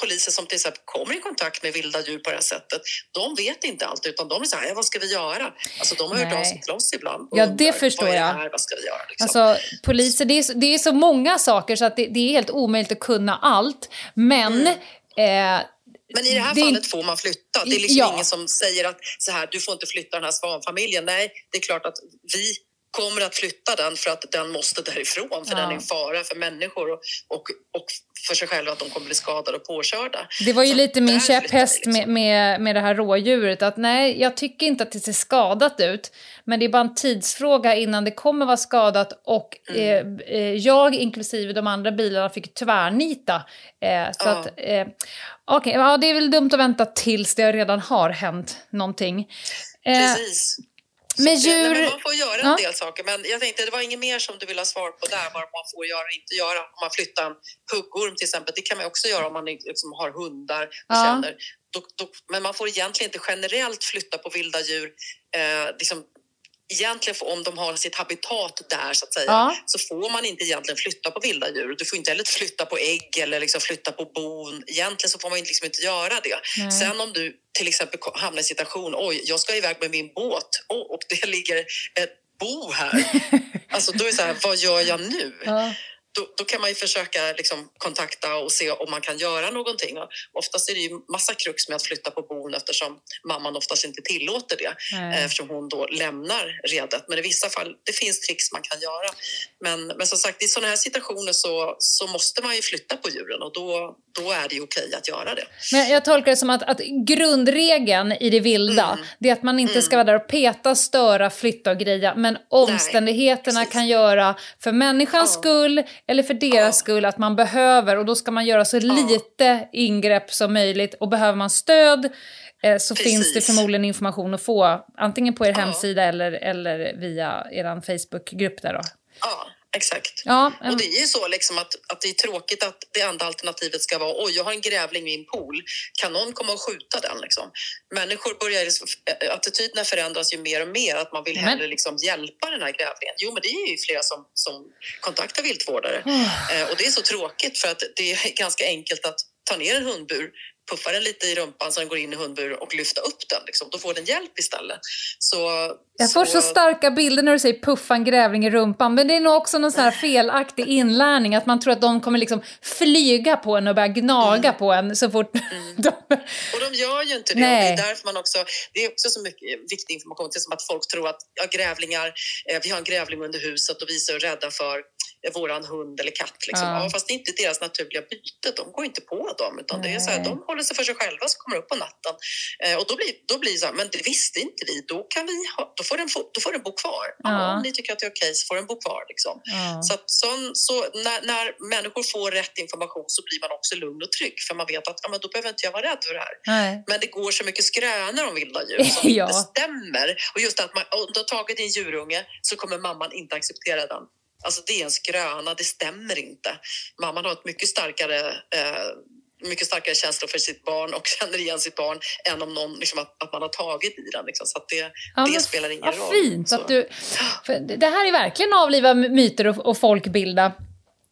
poliser som till exempel kommer i kontakt med vilda djur på det här sättet, de vet inte allt, utan de är så här, vad ska vi göra? Alltså de har hört av sig till oss ibland. Ja, undrar, det förstår jag. Vad, vad ska vi göra? Liksom. Alltså poliser, det är, så, det är så många saker så att det, det är helt omöjligt att kunna allt. Men mm. eh, Men i det här det... fallet får man flytta. Det är liksom ja. ingen som säger att så här, du får inte flytta den här svanfamiljen. Nej, det är klart att vi kommer att flytta den för att den måste därifrån. För ja. den är en fara för människor och, och, och för sig själva, att de kommer bli skadade och påkörda. Det var ju så lite min käpphäst liksom. med, med, med det här rådjuret. Att nej, jag tycker inte att det ser skadat ut. Men det är bara en tidsfråga innan det kommer vara skadat. Och mm. eh, jag inklusive de andra bilarna fick tvärnita. Eh, så ja. att... Eh, Okej, okay, ja, det är väl dumt att vänta tills det redan har hänt någonting. Precis. Eh, men djur... det, man får göra en ja. del saker, men jag tänkte, det var inget mer som du ville ha svar på där, vad man får göra och inte göra. Om man flyttar en huggorm till exempel, det kan man också göra om man liksom har hundar och ja. känner. Då, då, men man får egentligen inte generellt flytta på vilda djur, eh, liksom... Egentligen för om de har sitt habitat där så att säga, ja. så får man inte egentligen flytta på vilda djur. Du får inte heller flytta på ägg eller liksom flytta på bon. Egentligen så får man liksom inte göra det. Mm. Sen om du till exempel hamnar i situation, oj jag ska iväg med min båt oh, och det ligger ett bo här. Alltså då är det så här, vad gör jag nu? Ja. Då, då kan man ju försöka liksom kontakta och se om man kan göra någonting. Och oftast är det ju massa krux med att flytta på bon eftersom mamman oftast inte tillåter det. Nej. Eftersom hon då lämnar redet. Men i vissa fall, det finns tricks man kan göra. Men, men som sagt, i sådana här situationer så, så måste man ju flytta på djuren. Och då, då är det ju okej att göra det. Men jag tolkar det som att, att grundregeln i det vilda, mm. det är att man inte mm. ska vara där och peta, störa, flytta och greja. Men omständigheterna Nej, kan göra för människans ja. skull... Eller för deras ja. skull att man behöver, och då ska man göra så ja. lite ingrepp som möjligt. Och behöver man stöd eh, så Precis. finns det förmodligen information att få. Antingen på er ja. hemsida eller, eller via er Facebookgrupp där då. Ja, exakt. Ja, äm... Och det är ju så liksom att, att det är tråkigt att det enda alternativet ska vara oj jag har en grävling i min pool. Kan någon komma och skjuta den liksom? Människor börjar, attityderna förändras ju mer och mer, att man vill men. hellre liksom hjälpa den här grävlingen. Jo men det är ju flera som, som kontaktar viltvårdare. Oh. Eh, och det är så tråkigt för att det är ganska enkelt att ta ner en hundbur puffa den lite i rumpan så den går in i hundburen och lyfta upp den. Liksom. Då får den hjälp istället. Så, jag får så... så starka bilder när du säger puffa en grävling i rumpan. Men det är nog också någon sån här felaktig inlärning. Att man tror att de kommer liksom flyga på en och börja gnaga mm. på en så fort mm. de... Och de gör ju inte det. Nej. Och det är därför man också... Det är också så mycket viktig information till som att folk tror att ja, grävlingar... Eh, vi har en grävling under huset och vi är så rädda för våran hund eller katt liksom. Ja. Ja, fast det är inte deras naturliga byte, de går inte på dem utan nej. Det är så här, de håller sig för sig själva som kommer upp på natten eh, och då blir, då blir det så här, men det visste inte vi, då, kan vi ha, då, får, den, då får den bo kvar ja. Ja, om ni tycker att det är okej så får den bo kvar liksom. Ja. så, att, så, så när, när människor får rätt information så blir man också lugn och trygg för man vet att ja, men då behöver inte jag vara rädd för det här nej. Men det går så mycket skrönor om vilda djur som ja. Inte stämmer och just att man, om du har tagit din djurunge så kommer mamman inte acceptera den. Alltså det är en skröna, det stämmer inte. Mamman har ett mycket starkare, eh, mycket starkare känslor för sitt barn och känner igen sitt barn än om någon, liksom, att, att man har tagit i den. Liksom. Så att det, ja, det spelar ingen roll. Fint att du, det här är verkligen avliva myter och, och folkbilda.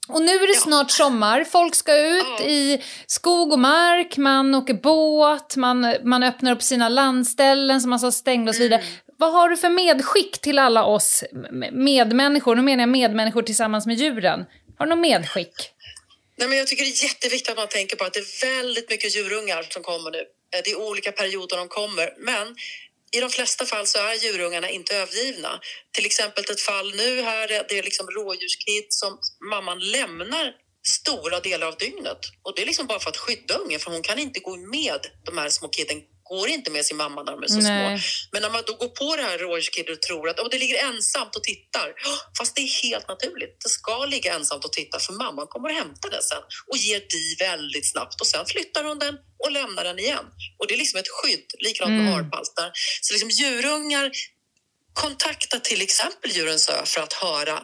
Och nu är det ja. Snart sommar. Folk ska ut ja. I skog och mark, man åker båt, man, man öppnar upp sina landställen som man så stängda och så vidare. Mm. Vad har du för medskick till alla oss medmänniskor? Nu menar jag medmänniskor tillsammans med djuren. Har du någon medskick? Nej, men jag tycker det är jätteviktigt att man tänker på att det är väldigt mycket djurungar som kommer nu. Det är olika perioder de kommer, men i de flesta fall så är djurungarna inte övergivna. Till exempel ett fall nu här, det är liksom rådjurskit som mamman lämnar stora delar av dygnet. Och det är liksom bara för att skydda ungen, för hon kan inte gå med de här små kitten. Går inte med sin mamma när de är så nej. Små. Men när man då går på det här rådjurskiddet och tror att oh, det ligger ensamt och tittar. Oh, fast det är helt naturligt. Det ska ligga ensamt och titta för mamman kommer att hämta den sen. Och ger dig väldigt snabbt. Och sen flyttar hon den och lämnar den igen. Och det är liksom ett skydd. Likadant med mm. harpaltar. Så liksom djurungar kontaktar till exempel Djurens Ö för att höra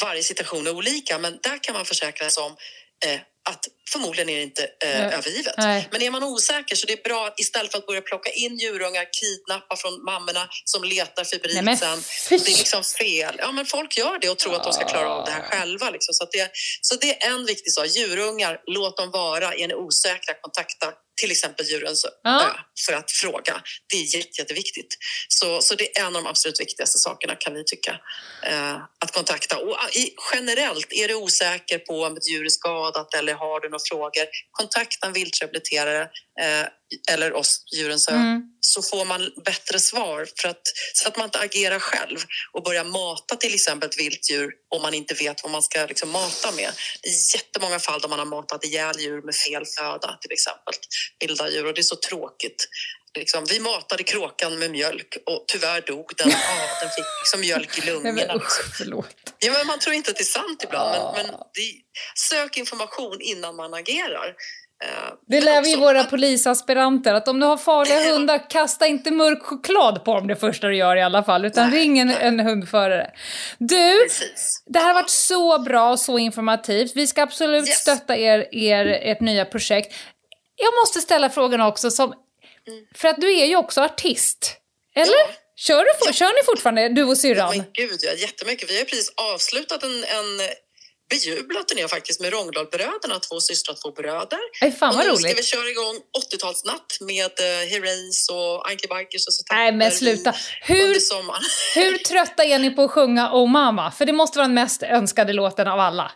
varje situation är olika. Men där kan man försäkra sig om eh, att förmodligen är det inte eh, mm. övergivet. Nej. Men är man osäker så det är bra att istället för att börja plocka in djurungar, kidnappa från mammorna som letar fibrisen. Det är liksom fel. Ja, men folk gör det och tror att de ska klara av det här själva. Liksom. Så, att det, så det är en viktig sak. Djurungar, låt dem vara. Är ni osäkra, kontakta till exempel Djurens Ö ja. För att fråga. Det är jätte, jätteviktigt. Så, så det är en av de absolut viktigaste sakerna kan vi tycka. Eh, att kontakta. Och i, generellt, är du osäker på om ett djur är skadat eller har du några frågor, kontakta en viltrehabiliterare eh, eller oss Djurens Ö mm. så får man bättre svar för att, så att man inte agerar själv och börjar mata till exempel ett viltdjur om man inte vet vad man ska liksom, mata med. I jättemånga fall där man har matat ihjäl djur med fel föda till exempel, vilda djur och det är så tråkigt. Liksom, vi matade kråkan med mjölk och tyvärr dog den. Ah, den fick liksom mjölk i lungorna. Liksom. Ja, men man tror inte att det är sant ibland. Men, men det, sök information innan man agerar. Eh, det lär vi våra att, polisaspiranter. Att om du har farliga ja. hundar, kasta inte mörk choklad på dem det första du gör i alla fall. Utan nej, ring en, en hundförare. Du, precis. Det här har varit så bra och så informativt. Vi ska absolut yes. stötta er, er ett nya projekt. Jag måste ställa frågan också som... Mm. För att du är ju också artist. Eller? Ja. Kör, du, kör ni fortfarande, du och syrran? Ja, men gud, ja, jättemycket. Vi har precis avslutat en, en bejublad turné faktiskt med Rongdalbröderna, två systrar, två bröder. Ay, fan vad roligt. Och nu ska vi köra igång åttiotalsnatt med uh, Heroes och Anki Bikers och så. Nej, men sluta. Hur, hur trötta är ni på att sjunga Oh Mama? För det måste vara den mest önskade låten av alla.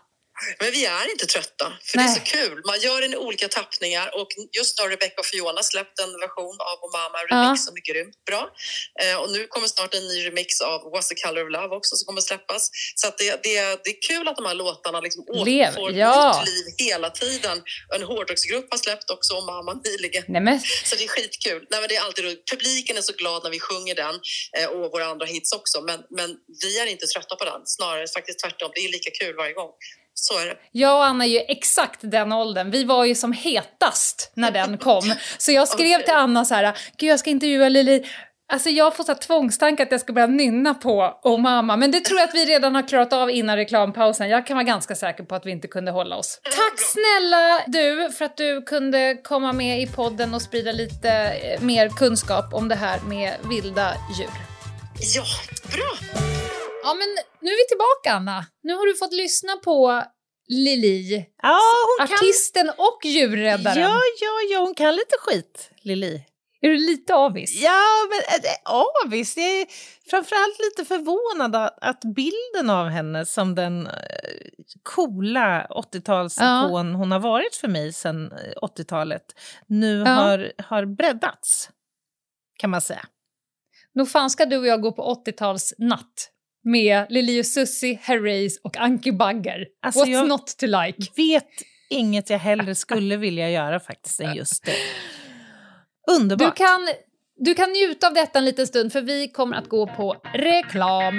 Men vi är inte trötta, för nej. Det är så kul. Man gör den i olika tappningar och just nu har Rebecca och Fiona släppt en version av Oh Mama remix ja. Som är grymt bra. Eh, och nu kommer snart en ny remix av What's the Color of Love också som kommer släppas. Så att det, det, det är kul att de här låtarna liksom återfår ja. Nytt liv hela tiden. En hårdrocksgrupp har släppt också Oh Mama nyligen. Nej, men... Så det är skitkul. Nej, men det är alltid roligt. Publiken är så glad när vi sjunger den eh, och våra andra hits också. Men, men vi är inte trötta på den, snarare faktiskt tvärtom. Det är lika kul varje gång. Så är det. Jag och Anna är ju exakt den åldern. Vi var ju som hetast när den kom. Så jag skrev okay. till Anna så här, gud jag ska intervjua Lili. Alltså jag får så här tvångstank att jag ska börja nynna på Oh Mama. Men det tror jag att vi redan har klarat av innan reklampausen. Jag kan vara ganska säker på att vi inte kunde hålla oss. Tack snälla du för att du kunde komma med i podden och sprida lite mer kunskap om det här med vilda djur. Ja, bra! Ja, men nu är vi tillbaka, Anna. Nu har du fått lyssna på Lili. Ja, hon artisten kan... och djurräddaren. Ja, ja, ja, hon kan lite skit, Lili. Är du lite avis? Ja, men avis. Jag är framförallt lite förvånad att bilden av henne som den coola åttiotalsikon ja. Hon har varit för mig sedan åttiotalet nu ja. har, har breddats, kan man säga. Nog fan ska du och jag gå på åttiotalsnatt med Lili och Susi, Herreys och Anki Bagger. Alltså, what's not to like? Vet inget jag hellre skulle vilja göra faktiskt än just det. Underbart. Du kan, du kan njuta av detta en liten stund för vi kommer att gå på reklam.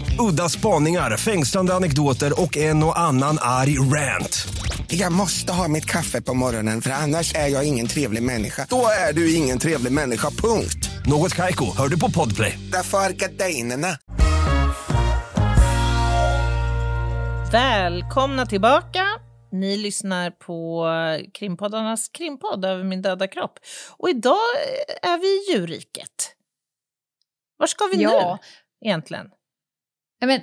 Udda spaningar, fängslande anekdoter och en och annan arg rant. Jag måste ha mitt kaffe på morgonen för annars är jag ingen trevlig människa. Då är du ingen trevlig människa, punkt. Något Kaiko, hör du på Podplay. Därför är gardinerna. Välkomna tillbaka. Ni lyssnar på krimpoddarnas krimpodd över min döda kropp. Och idag är vi i djurriket. Var ska vi ja. nu egentligen? Ja, men,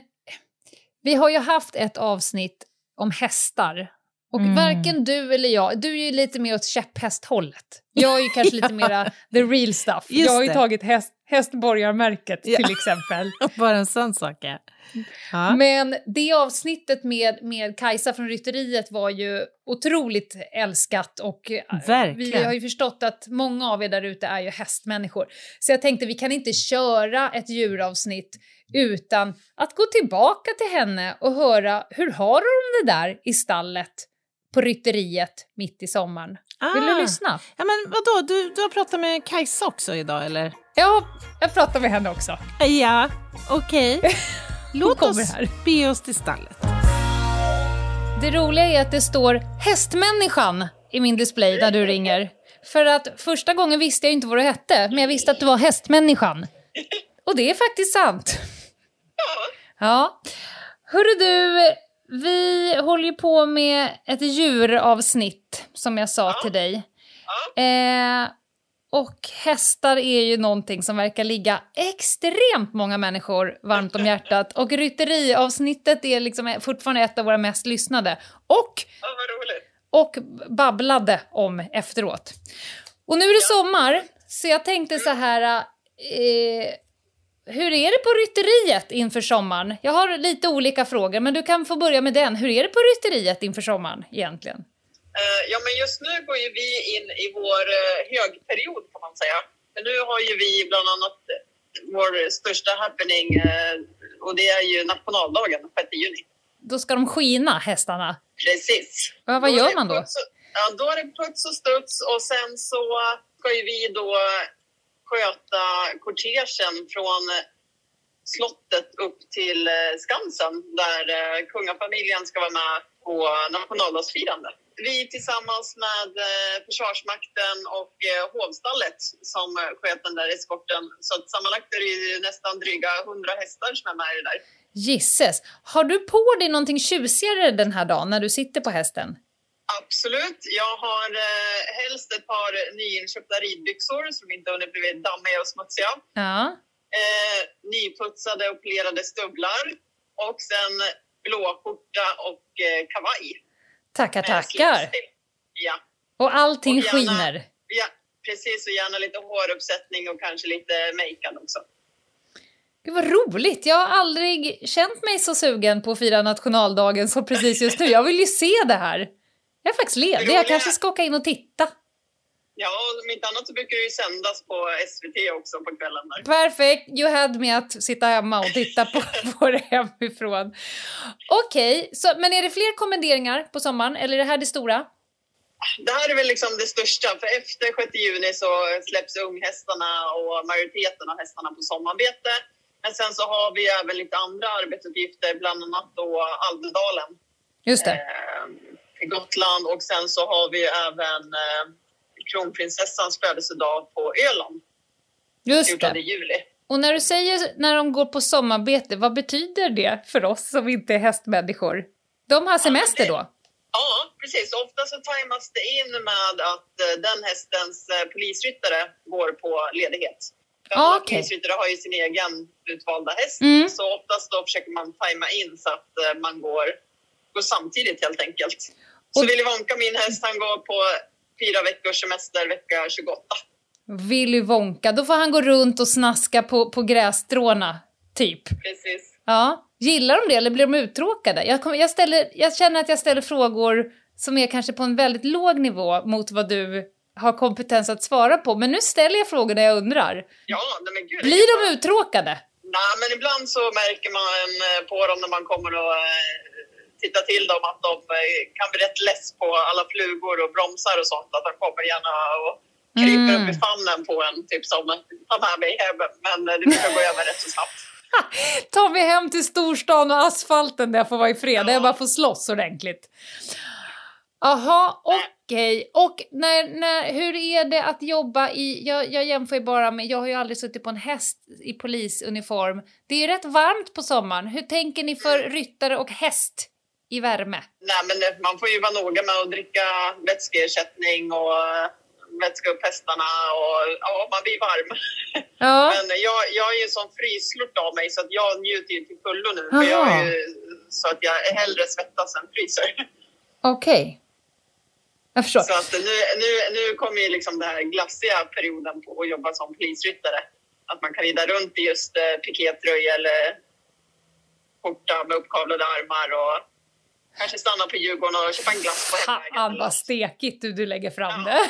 vi har ju haft ett avsnitt om hästar. Och mm. varken du eller jag, du är ju lite mer åt käpphästhållet. Jag är ju kanske ja. lite mera the real stuff. Just jag har ju det. tagit häst, hästborgarmärket ja. till exempel. Bara en sån sak. Ja. Men det avsnittet med, med Kajsa från Rytteriet var ju otroligt älskat. Och verkligen. Vi har ju förstått att många av er där ute är ju hästmänniskor. Så jag tänkte vi kan inte köra ett djuravsnitt utan att gå tillbaka till henne och höra hur har hon det där i stallet på Rytteriet mitt i sommaren. Ah. Vill du lyssna? Ja, men vadå? Du, du har pratat med Kajsa också idag, eller? Ja, jag pratar med henne också. Ja, okej. Okay. Låt oss här. be oss till stallet. Det roliga är att det står hästmänniskan i min display när du ringer. För att första gången visste jag inte vad du hette, men jag visste att du var hästmänniskan. Och det är faktiskt sant. Ja. Hörru du... Vi håller ju på med ett djuravsnitt, som jag sa ja. till dig. Ja. Eh, och hästar är ju någonting som verkar ligga extremt många människor varmt om hjärtat. Och rytteriavsnittet är liksom fortfarande ett av våra mest lyssnade. Och, ja, och babblade om efteråt. Och nu är det ja. sommar, så jag tänkte så här... Eh, Hur är det på rytteriet inför sommaren? Jag har lite olika frågor, men du kan få börja med den. Hur är det på rytteriet inför sommaren egentligen? Uh, ja, men just nu går ju vi in i vår uh, högperiod kan man säga. Men nu har ju vi bland annat vår största happening uh, och det är ju nationaldagen sjätte juni. Då ska de skina, hästarna? Precis. Ja, vad då gör man då? Puts och, ja, då är det puts och studs och sen så ska ju vi då... sköta kortegen från slottet upp till Skansen där kungafamiljen ska vara med på nationaldagsfirande. Vi tillsammans med Försvarsmakten och Hovstallet som sköt den där eskorten. Så att sammanlagt är det ju nästan dryga hundra hästar som är med i det där. Jisses! Har du på dig någonting tjusigare den här dagen när du sitter på hästen? Absolut. Jag har eh, helst ett par nyinköpta ridbyxor som inte hunnit blivit dammiga och smutsiga. Ja. Eh, nyputsade och polerade stövlar. Och sen blåskjorta och eh, kavaj. Tackar, tackar. Ja. Och allting och gärna, skiner. Ja, precis. Och gärna lite håruppsättning och kanske lite make-up också. Det var roligt. Jag har aldrig känt mig så sugen på att fira nationaldagen som precis just nu. Jag vill ju se det här. Jag är faktiskt ledig. Jag kanske ska åka in och titta. Ja, om inte annat så brukar det ju sändas på S V T också på kvällen. Där. Perfekt. You had me att sitta hemma och titta på, på det hemifrån. Okej, okay, så, men är det fler kommenderingar på sommaren? Eller är det här det stora? Det här är väl liksom det största. För efter sjätte juni så släpps unghästarna och majoriteten av hästarna på sommarbete. Men sen så har vi även lite andra arbetsuppgifter. Bland annat då Almedalen. Just det. Eh, Gotland och sen så har vi även eh, kronprinsessans födelsedag på Öland. Just det. fjortonde juli. Och när du säger när de går på sommarbete, vad betyder det för oss som inte är hästmänniskor? De har semester då? Ja, precis. Ofta så tajmas det in med att den hästens polisryttare går på ledighet. Ah, okay. Polisryttare har ju sin egen utvalda häst. Mm. Så oftast då försöker man tajma in så att man går, går samtidigt helt enkelt. Så Willy Wonka, min häst, han går på fyra veckors semester vecka tjugoåtta. Willy Wonka, då får han gå runt och snaska på, på grässtråna, typ. Precis. Ja, gillar de det eller blir de uttråkade? Jag, kommer, jag, ställer, jag känner att jag ställer frågor som är kanske på en väldigt låg nivå mot vad du har kompetens att svara på. Men nu ställer jag frågor när jag undrar. Ja, men gud. Blir de uttråkade? Nej, men ibland så märker man på dem när man kommer och titta till dem att de kan bli rätt less på alla flugor och bromsar och sånt. Att de kommer gärna och kryper mm. upp i famnen på en, typ som ta med mig hem. Men det brukar gå över rätt så snabbt. Ta mig hem till storstan och asfalten där jag får vara i fred. Ja. Jag bara får slåss ordentligt. Aha, okej. Okay. Och när, när, hur är det att jobba i... Jag, jag jämför ju bara med... Jag har ju aldrig suttit på en häst i polisuniform. Det är ju rätt varmt på sommaren. Hur tänker ni för ryttare och häst i värme? Nej, men man får ju vara noga med att dricka vätskeersättning och vätska upp hästarna och ja, man blir varm. Ja. Men jag, jag är ju som fryslort av mig så att jag njuter ju till fullo nu. För jag är ju, så att jag är hellre svettas än fryser. Okej. Okay. Jag förstår. Så att nu, nu, nu kommer ju liksom den här glassiga perioden på att jobba som polisryttare. Att man kan rida runt i just eh, pikétröja eller korta med uppkavlade armar och kanske stanna på Djurgården och köpa en glass på hemvägen. Han, vad stekigt du, du lägger fram ja. det.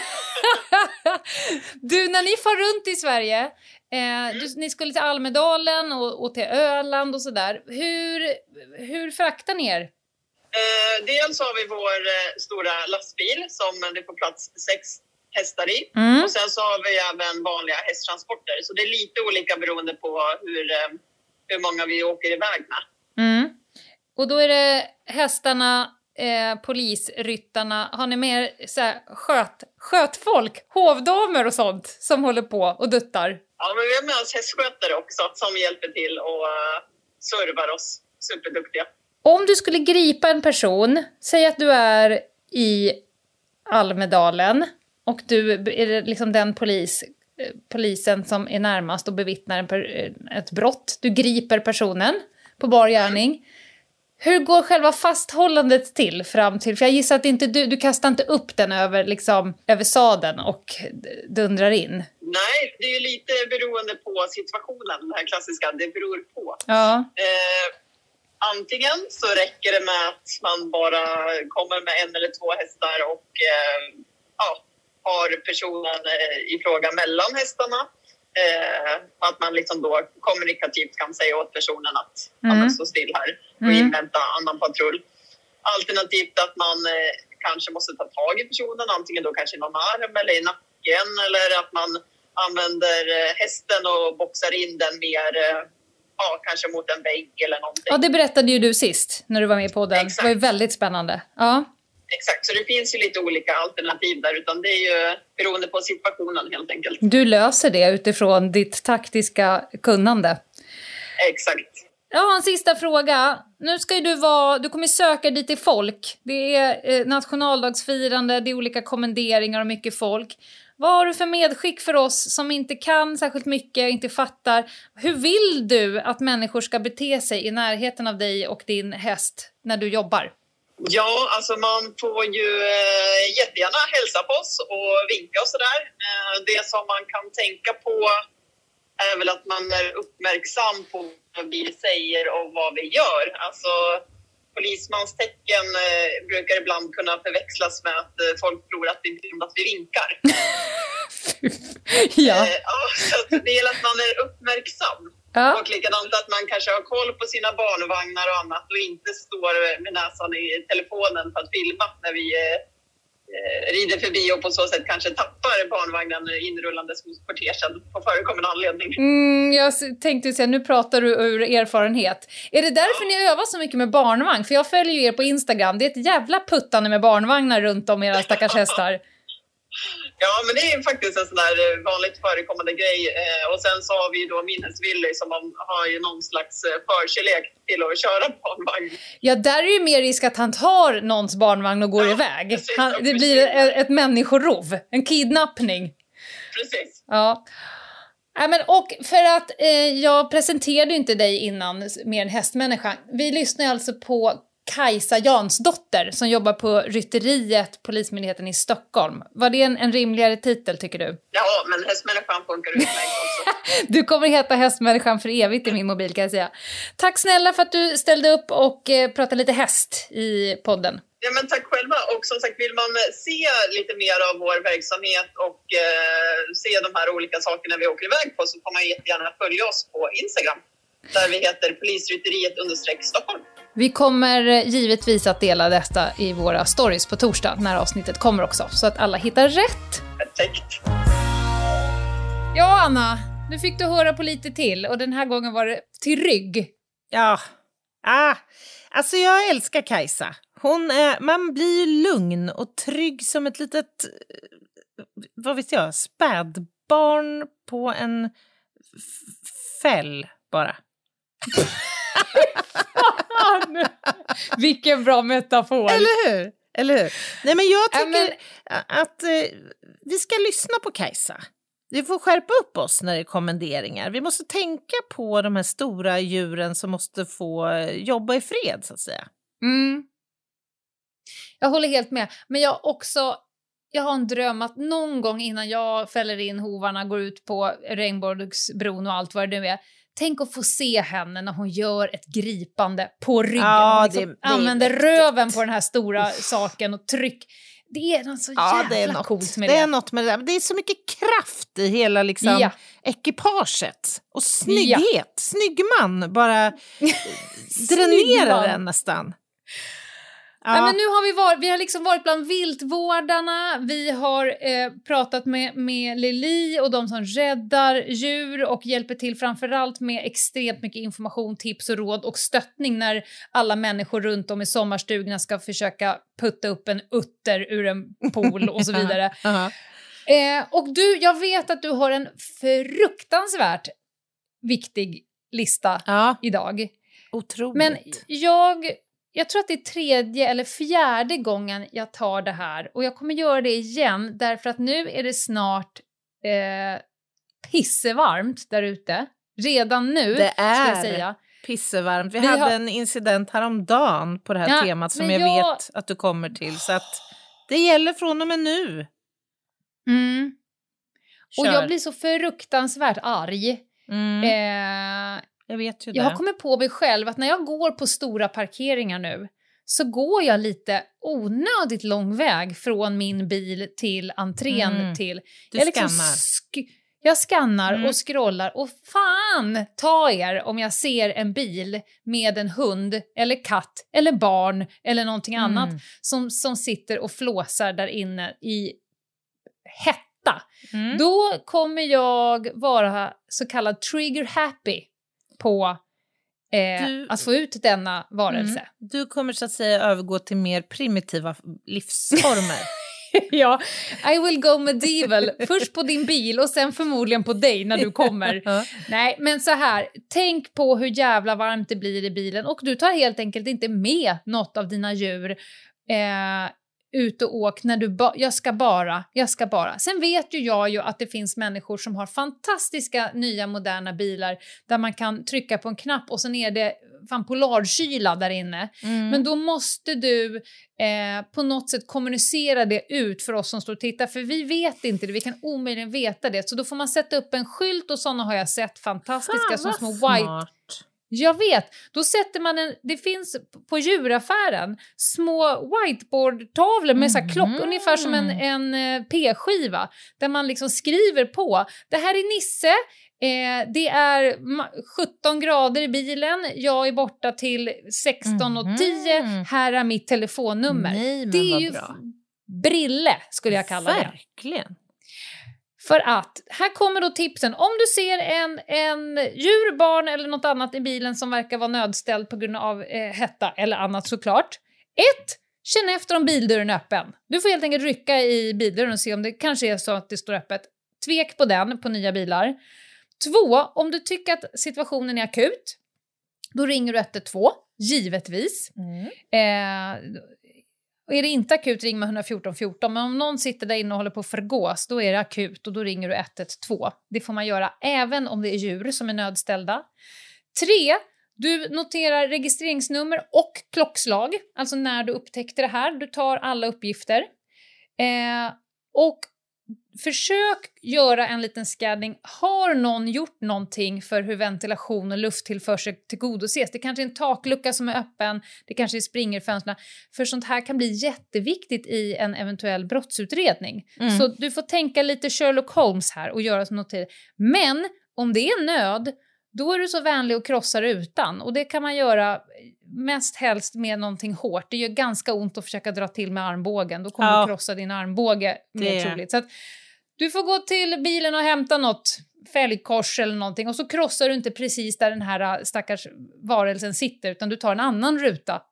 Du, när ni far runt i Sverige, eh, mm. du, ni skulle till Almedalen och, och till Öland och sådär. Hur, hur fraktar ni er? Eh, dels har vi vår eh, stora lastbil som det får plats sex hästar i. Mm. Och sen så har vi även vanliga hästtransporter. Så det är lite olika beroende på hur, eh, hur många vi åker iväg med. Mm. Och då är det hästarna, eh, polisryttarna, har ni mer såhär, sköt, skötfolk, hovdamer och sånt som håller på och duttar? Ja, men vi har med oss hästskötare också som hjälper till och uh, servar oss. Superduktiga. Om du skulle gripa en person, säg att du är i Almedalen och du är liksom den polis, polisen som är närmast och bevittnar en per, ett brott. Du griper personen på bar gärning. Mm. Hur går själva fasthållandet till fram till? För jag gissar att inte du, du kastar inte upp den över, liksom, över sadeln och dundrar in. Nej, det är ju lite beroende på situationen, den här klassiska, det beror på. Ja. Eh, antingen så räcker det med att man bara kommer med en eller två hästar och eh, ja, har personen i fråga mellan hästarna. Eh, att man liksom då kommunikativt kan säga åt personen att mm. man står still här och mm. invänta annan patrull. Alternativt att man eh, kanske måste ta tag i personen, antingen då kanske i någon arm eller i nacken, eller att man använder eh, hästen och boxar in den mer eh, ja, kanske mot en vägg eller någonting. Ja, det berättade ju du sist när du var med på podden. Exakt. Det var ju väldigt spännande. Ja. Exakt, så det finns ju lite olika alternativ där, utan det är ju beroende på situationen helt enkelt. Du löser det utifrån ditt taktiska kunnande. Exakt. Ja, en sista fråga. Nu ska ju du vara, du kommer söka dit i folk. Det är eh, nationaldagsfirande, det är olika kommenderingar och mycket folk. Vad har du för medskick för oss som inte kan särskilt mycket, inte fattar? Hur vill du att människor ska bete sig i närheten av dig och din häst när du jobbar? Ja, alltså man får ju jättegärna hälsa på oss och vinka och sådär. Det som man kan tänka på är väl att man är uppmärksam på vad vi säger och vad vi gör. Alltså polismanstecken brukar ibland kunna förväxlas med att folk tror att vi, att vi vinkar. Ja. Ja, så det gäller att man är uppmärksam. Ja. Och likadant att man kanske har koll på sina barnvagnar och annat och inte står med näsan i telefonen för att filma när vi eh, rider förbi och på så sätt kanske tappar barnvagnen inrullandes mot kortegen på förekommande anledning. Mm, jag tänkte säga, nu pratar du ur erfarenhet. Är det därför ja. ni övar så mycket med barnvagn? För jag följer ju er på Instagram. Det är ett jävla puttande med barnvagnar runt om era stackars hästar. Ja, men det är faktiskt en sån där vanligt förekommande grej. Och sen så har vi då minnesvillig som har ju någon slags förkärlek till att köra barnvagn. Ja, där är ju mer risk att han tar någons barnvagn och går ja, iväg. Precis, han, det blir ett, ett människorov, en kidnappning. Precis. Ja. Ja, men och för att eh, jag presenterade inte dig innan med en hästmänniska. Vi lyssnar alltså på Kajsa Jansdotter som jobbar på Rytteriet, Polismyndigheten i Stockholm. Var det en, en rimligare titel tycker du? Ja, men hästmänniskan funkar utmärkt också. Du kommer heta hästmänniskan för evigt i min mobil kan jag säga. Tack snälla för att du ställde upp och eh, pratade lite häst i podden. Ja, men tack själva, och som sagt vill man se lite mer av vår verksamhet och eh, se de här olika sakerna vi åker iväg på så får man jättegärna följa oss på Instagram där vi heter polisrytteriet understreck Stockholm. Vi kommer givetvis att dela detta i våra stories på torsdag när avsnittet kommer också så att alla hittar rätt. Perfekt. Ja Anna, nu fick du höra på lite till och den här gången var det till rygg. Ja, ah, alltså jag älskar Kajsa. Hon är, man blir lugn och trygg som ett litet, vad vet jag, spädbarn på en f- fäll bara. Vilken bra metafor. Eller hur? Eller hur? Nej, men jag tycker Ämen... att eh, vi ska lyssna på Kajsa. Vi får skärpa upp oss när det är kommenderingar. Vi måste tänka på de här stora djuren som måste få jobba i fred så att säga. Mm. Jag håller helt med, men jag också jag har en dröm att någon gång innan jag fäller in hovarna går ut på Regnbågsbron och allt vad det nu är. Tänk att få se henne när hon gör ett gripande på ryggen. Ja, liksom det, det använder röven på den här stora saken och tryck. Det är något så ja, jävla det är något, coolt med det. Det är något med det där. Det är så mycket kraft i hela liksom, ja. ekipaget. Och snygghet. Ja. Snygg man. Bara dränerar den nästan. Ja. Nej, men nu har vi varit, vi har liksom varit bland viltvårdarna, vi har eh, pratat med, med Lili och de som räddar djur och hjälper till framförallt med extremt mycket information, tips och råd och stöttning när alla människor runt om i sommarstugorna ska försöka putta upp en utter ur en pool och så vidare. Uh-huh. eh, och du, jag vet att du har en fruktansvärt viktig lista ja. idag. Otroligt. Men jag... Jag tror att det är tredje eller fjärde gången jag tar det här. Och jag kommer göra det igen. Därför att nu är det snart eh, pissevarmt där ute. Redan nu det är ska jag säga. Pissevarmt. Vi, vi hade har... en incident häromdagen på det här ja, temat. Som jag, jag vet att du kommer till. Så att det gäller från och med nu. Mm. Och jag blir så fruktansvärt arg. Mm. Eh... Jag vet ju det. Jag har kommit på mig själv att när jag går på stora parkeringar nu så går jag lite onödigt lång väg från min bil till entrén mm. till. Du jag liksom skannar. Sk- jag skannar mm. och scrollar och fan ta er om jag ser en bil med en hund eller katt eller barn eller någonting mm. annat som, som sitter och flåsar där inne i hetta. Mm. Då kommer jag vara så kallad trigger happy. På eh, du, att få ut denna varelse. Mm, du kommer så att säga övergå till mer primitiva livsformer. Ja, I will go medieval. Först på din bil och sen förmodligen på dig när du kommer. Ja. Nej, men så här. Tänk på hur jävla varmt det blir i bilen. Och du tar helt enkelt inte med något av dina djur eh, ut och åk när du ba- jag ska bara, jag ska bara. Sen vet ju jag ju att det finns människor som har fantastiska nya moderna bilar där man kan trycka på en knapp och sen är det fan polarkyla där inne. Mm. Men då måste du eh, på något sätt kommunicera det ut för oss som står och tittar, för vi vet inte det, vi kan omöjligen veta det. Så då får man sätta upp en skylt och sådana har jag sett fantastiska fan, som små smart. White... Jag vet, då sätter man en, det finns på djuraffären små whiteboard-tavlor med så här klock, mm. ungefär som en, en p-skiva där man liksom skriver på, det här är Nisse, eh, det är sjutton grader i bilen, jag är borta till sexton och tio, här är mitt telefonnummer. Nej, men det är ju bra. Brille skulle jag kalla det. Verkligen. För att, här kommer då tipsen. Om du ser en, en djur, barn eller något annat i bilen som verkar vara nödställd på grund av eh, hetta eller annat såklart. Ett, Känn efter om bildörren är öppen. Du får helt enkelt rycka i bildörren och se om det kanske är så att det står öppet. Tvek på den på nya bilar. Två, om du tycker att situationen är akut, då ringer du ett ett två, givetvis. Mm. Eh, och är det inte akut, ring med ett ett fyra ett fyra. Men om någon sitter där inne och håller på att förgås, då är det akut och då ringer du ett ett två. Det får man göra även om det är djur som är nödställda. Tre, du noterar registreringsnummer och klockslag. Alltså när du upptäckte det här. Du tar alla uppgifter. Eh, och försök göra en liten scanning. Har någon gjort någonting för hur ventilation och lufttillförsel tillgodoses? Det kanske är en taklucka som är öppen. Det kanske är springerfönsterna. För sånt här kan bli jätteviktigt i en eventuell brottsutredning. Mm. Så du får tänka lite Sherlock Holmes här och göra något till. Men om det är nöd, då är du så vänlig och krossar utan. Och det kan man göra mest helst med någonting hårt. Det gör ganska ont att försöka dra till med armbågen. Då kommer ja. du krossa din armbåge. Det. Så att du får gå till bilen och hämta något fälgkors eller någonting. Och så krossar du inte precis där den här stackars varelsen sitter. Utan du tar en annan ruta.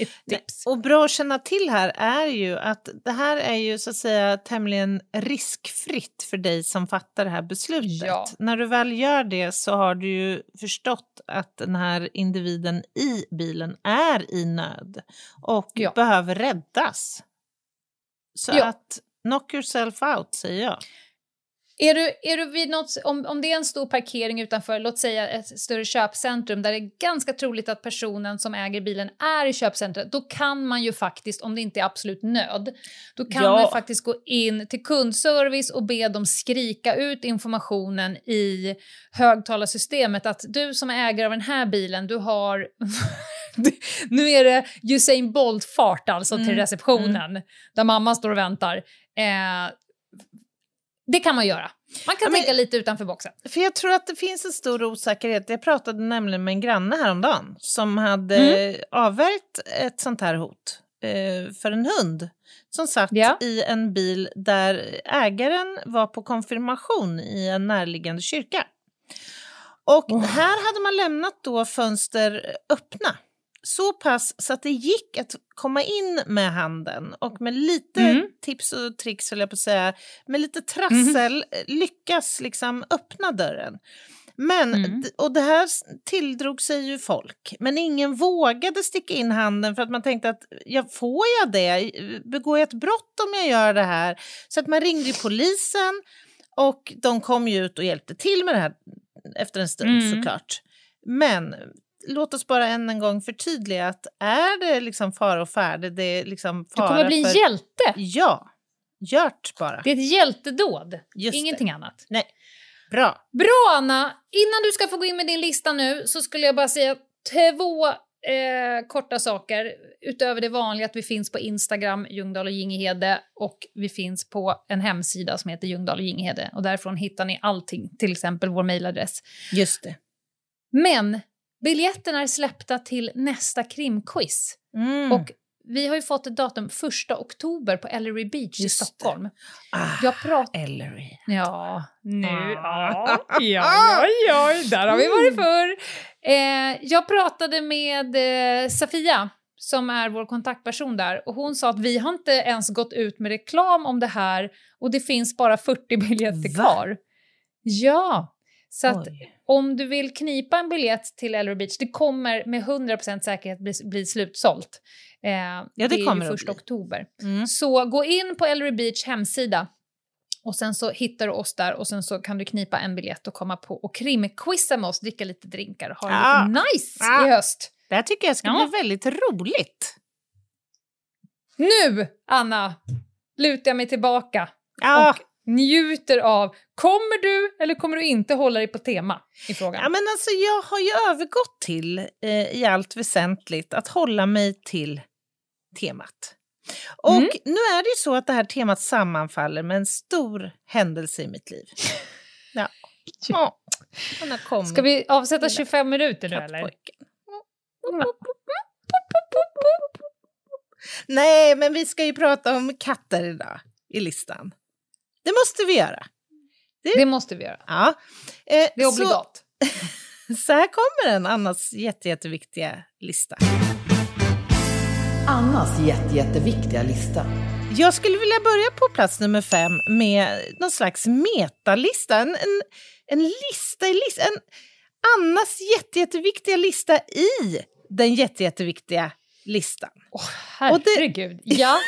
Ett tips. Och bra att känna till här är ju att det här är ju så att säga tämligen riskfritt för dig som fattar det här beslutet. Ja. När du väl gör det så har du ju förstått att den här individen i bilen är i nöd och ja. behöver räddas. Så ja. att knock yourself out, säger jag. Är du, är du vid något, om, om det är en stor parkering utanför, låt säga ett större köpcentrum där det är ganska troligt att personen som äger bilen är i köpcentret, då kan man ju faktiskt, om det inte är absolut nöd, då kan ja. man ju faktiskt gå in till kundservice och be dem skrika ut informationen i högtalarsystemet att du som är ägare av den här bilen, du har... nu är det Usain Bolt-fart alltså till mm. receptionen mm. där mamma står och väntar. Eh... Det kan man göra. Man kan ja, tänka men, lite utanför boxen. För jag tror att det finns en stor osäkerhet. Jag pratade nämligen med en granne häromdagen som hade mm. avvärjt ett sånt här hot eh, för en hund som satt ja. i en bil där ägaren var på konfirmation i en närliggande kyrka. Och oh. här hade man lämnat då fönster öppna. Så pass så att det gick att komma in med handen och med lite mm. tips och tricks, vill jag på att säga, med lite trassel mm. lyckas liksom öppna dörren. Men, mm. och det här tilldrog sig ju folk, men ingen vågade sticka in handen för att man tänkte att jag, får jag det? Begår jag ett brott om jag gör det här? Så att man ringde polisen och de kom ju ut och hjälpte till med det här efter en stund mm. såklart. Men... Låt oss bara än en gång förtydliga att är det liksom fara och färde, det är liksom fara du kommer bli för... hjälte. Ja, gjort bara. Det är ett hjältedåd, just ingenting det. Annat. Nej, bra. Bra Anna, innan du ska få gå in med din lista nu så skulle jag bara säga två eh, korta saker. Utöver det vanliga att vi finns på Instagram, Ljungdahl och Ginghede, och vi finns på en hemsida som heter Ljungdahl och Ginghede. Och därifrån hittar ni allting, till exempel vår mejladress. Just det. Men... biljetterna är släppta till nästa krimquiz. Mm. Och vi har ju fått ett datum första oktober på Ellery Beach i Stockholm. Ah, jag pratar... Ellery. Ja, nu. Ah. Ja, ja, ja, där har vi varit förr. Eh, jag pratade med eh, Sofia som är vår kontaktperson där. Och hon sa att vi har inte ens gått ut med reklam om det här. Och det finns bara fyrtio biljetter Va? kvar. Ja, så att... Oj. Om du vill knipa en biljett till Ellery Beach, det kommer med hundra procent säkerhet bli, bli slutsålt. Eh, ja, det, det kommer är ju första oktober. Mm. Så gå in på Ellery Beach hemsida och sen så hittar du oss där och sen så kan du knipa en biljett och komma på och krimquizza med oss, dricka lite drinkar och ha ja. lite nice ja. i höst. Det här tycker jag ska ja. bli väldigt roligt. Nu, Anna, lutar jag mig tillbaka. Ja. Och njuter av, kommer du eller kommer du inte hålla dig på tema i frågan? Ja, men alltså jag har ju övergått till eh, i allt väsentligt att hålla mig till temat. Och mm. nu är det ju så att det här temat sammanfaller med en stor händelse i mitt liv. Ja. ja. ja. Ska vi avsätta tjugofem minuter nu eller? Nej, men vi ska ju prata om katter idag i listan. Det måste vi göra. Det, det måste vi göra. Ja. Eh, det är obligat. Så, så här kommer en annars jätte, jätteviktiga lista. Annas jätte, jätteviktiga lista. Jag skulle vilja börja på plats nummer fem med någon slags metalista. En, en, en lista i lista. En Annas jätte, jätteviktiga lista i den jätte, jätteviktiga listan. Åh, oh, herregud. Det, ja.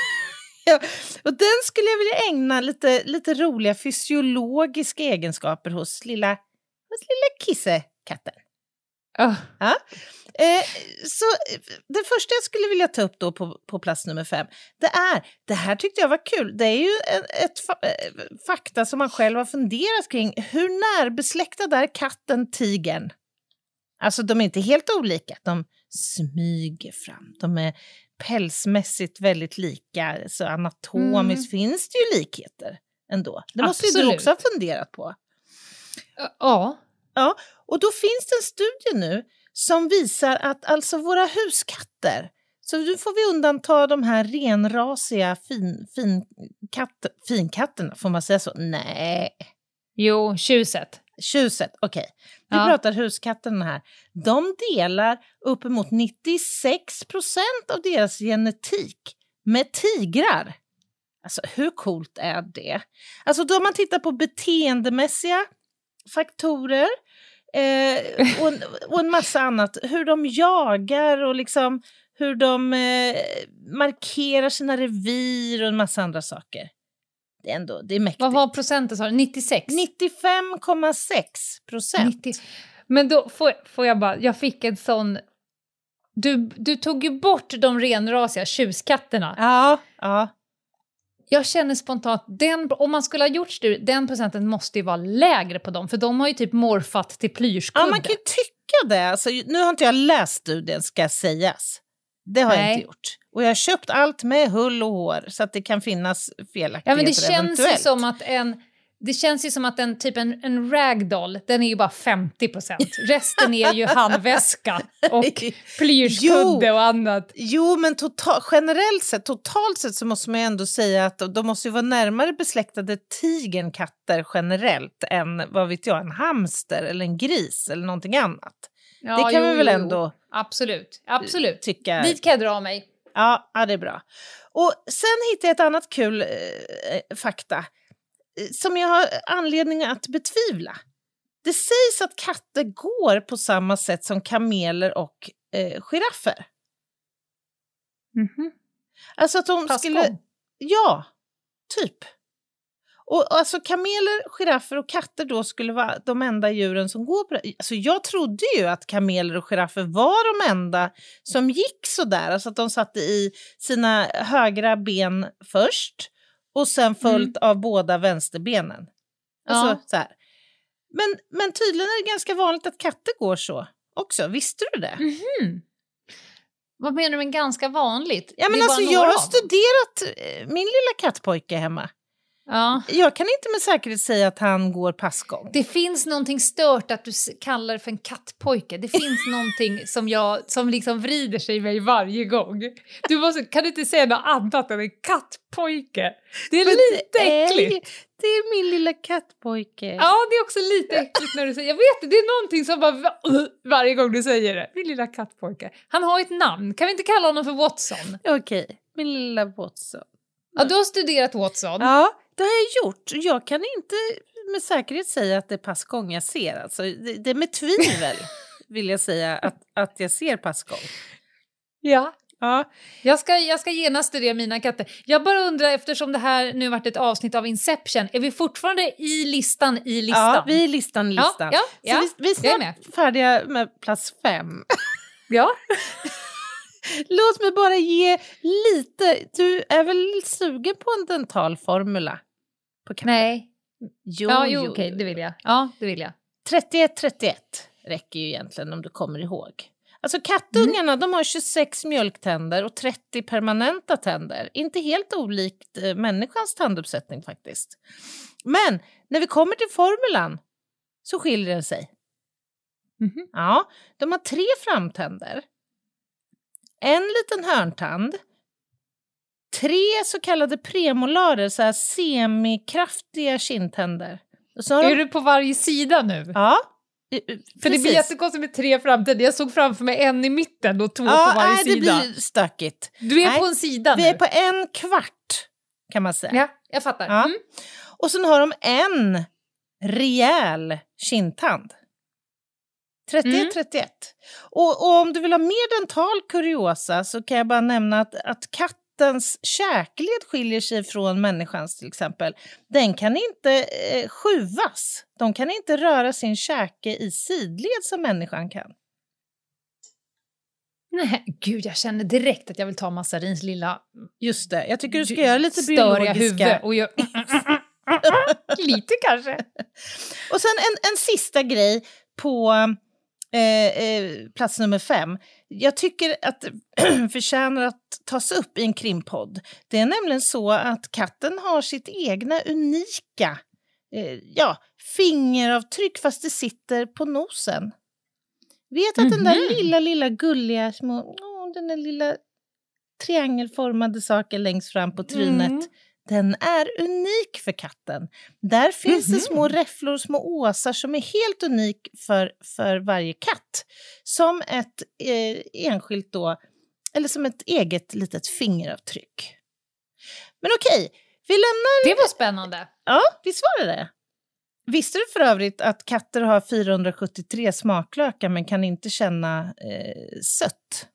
ja. Och den skulle jag vilja ägna lite, lite roliga fysiologiska egenskaper hos lilla, hos lilla kissekatten. Oh. Ja. Eh, så det första jag skulle vilja ta upp då på, på plats nummer fem, det är, det här tyckte jag var kul, det är ju ett, ett fakta som man själv har funderat kring, hur närbesläktad är katten tigern? Alltså de är inte helt olika, de smyger fram, de är pälsmässigt väldigt lika, så anatomiskt mm. finns det ju likheter ändå. Det måste Absolut. ju du också ha funderat på. Ja. Ja, och då finns det en studie nu som visar att alltså våra huskatter, så nu får vi undanta de här renrasiga fin, fin, katt, finkatterna, får man säga så? Nej. Jo, tjuset. Tjuset, okej. Okay. Vi ja. pratar huskatterna här. De delar uppemot nittiosex procent av deras genetik med tigrar. Alltså hur coolt är det? Alltså då man tittar på beteendemässiga faktorer eh, och, en, och en massa annat, hur de jagar och liksom hur de eh, markerar sina revir och en massa andra saker. Det är ändå, det är mäktigt. Vad var procenten sa du? nittiosex? nittiofem komma sex procent. nittio. Men då får, får jag bara, jag fick en sån, du, du tog ju bort de renrasiga tjuskatterna. Ja, ja. Jag känner spontant, den, om man skulle ha gjort studien, den procenten måste ju vara lägre på dem. För de har ju typ morfat till plyschkudde. Ja, man kan ju tycka det. Alltså, nu har inte jag läst studien, ska sägas. Det har Nej. jag inte gjort. Och jag har köpt allt med hull och hår så att det kan finnas felaktigheter. Ja, men det känns ju som att en... Det känns ju som att en, typ en, en ragdoll, den är ju bara femtio procent. Resten är ju handväska och plyrskudde och annat. Jo, men total, generellt sett, totalt sett så måste man ju ändå säga att de måste ju vara närmare besläktade tigenkatter generellt än, vad vet jag, en hamster eller en gris eller någonting annat. Ja, det kan jo, vi väl ändå jo. Absolut, absolut. Tycka... Dit kan jag dra mig. Ja, ja, det är bra. Och sen hittade jag ett annat kul eh, fakta. Som jag har anledning att betvivla. Det sägs att katter går på samma sätt som kameler och eh, giraffer. Mhm. Alltså att de Pass skulle... Om. Ja, typ. Och alltså kameler, giraffer och katter då skulle vara de enda djuren som går på det. Alltså jag trodde ju att kameler och giraffer var de enda som gick sådär. Alltså att de satte i sina högra ben först. Och sen följt mm. av båda vänsterbenen. Alltså, ja. så här. Men, men tydligen är det ganska vanligt att katter går så också. Visste du det? Mm-hmm. Vad menar du med ganska vanligt? Ja, men alltså, jag har studerat min lilla kattpojke hemma. Ja. Jag kan inte med säkerhet säga att han går passgång. Det finns någonting stört att du kallar för en kattpojke. Det finns någonting som, jag, som liksom vrider sig i mig varje gång. Du måste, kan du inte säga något annat än en kattpojke? Det är men lite det äckligt. Är, det är min lilla kattpojke. Ja, det är också lite äckligt när du säger. Jag vet inte, det är någonting som bara varje gång du säger det. Min lilla kattpojke. Han har ett namn. Kan vi inte kalla honom för Watson? Okej, min lilla Watson. Ja, du har studerat Watson. Ja. Det har jag gjort. Jag kan inte med säkerhet säga att det är passgång jag ser. Alltså, det, det är med tvivel vill jag säga att, att jag ser passgång. Ja. ja. Jag ska, jag ska genast studera mina katter. Jag bara undrar, eftersom det här nu varit ett avsnitt av Inception. Är vi fortfarande i listan i listan? Ja, vi är i listan i listan. Ja, ja, Så ja, vi, vi snart är med. Färdiga med plats fem. Ja. Låt mig bara ge lite. Du är väl sugen på en dentalformula? Nej. Jo, ja, jo, jo. okej, det vill jag. Ja, det vill jag. trettioett trettioett räcker ju egentligen om du kommer ihåg. Alltså kattungarna, mm. de har tjugosex mjölktänder och trettio permanenta tänder. Inte helt olikt eh, människans tanduppsättning faktiskt. Men när vi kommer till formulan så skiljer den sig. Mm-hmm. Ja, de har tre framtänder. En liten hörntand. Tre så kallade premolarer, så här semikraftiga kindtänder. Och så har är de... du på varje sida nu? Ja, För precis. Det blir jättekonstigt med tre framtid. Jag såg framför mig en i mitten och två ja, på varje nej, sida. Ja, det blir stökigt. Du är nej, på en sida nu. Vi är på en kvart, kan man säga. Ja, jag fattar. Ja. Mm. Och sen har de en rejäl kindtand. trettio trettioett. Mm. Och, och om du vill ha mer dental kuriosa så kan jag bara nämna att, att kattens käkled skiljer sig från människans till exempel. Den kan inte eh, skjuvas. De kan inte röra sin käke i sidled som människan kan. Nej, gud, jag känner direkt att jag vill ta Massarins lilla... Just det, jag tycker du ska du, göra lite biologiska... och jag... lite kanske. Och sen en, en sista grej på... Eh, eh, plats nummer fem. Jag tycker att förtjänar att tas upp i en krimpodd. Det är nämligen så att katten har sitt egna unika eh, ja, fingeravtryck fast det sitter på nosen. Vet att mm-hmm. den där lilla, lilla gulliga små, oh, den där lilla triangelformade saken längst fram på trynet mm. den är unik för katten. Där finns mm-hmm. det små räfflor och små åsar som är helt unik för, för varje katt. Som ett eh, enskilt då, eller som ett eget litet fingeravtryck. Men okej, vi lämnar... Det var spännande. Ja, vi svarade det. Visste du för övrigt att katter har fyrahundrasjuttiotre smaklökar men kan inte känna eh, sött?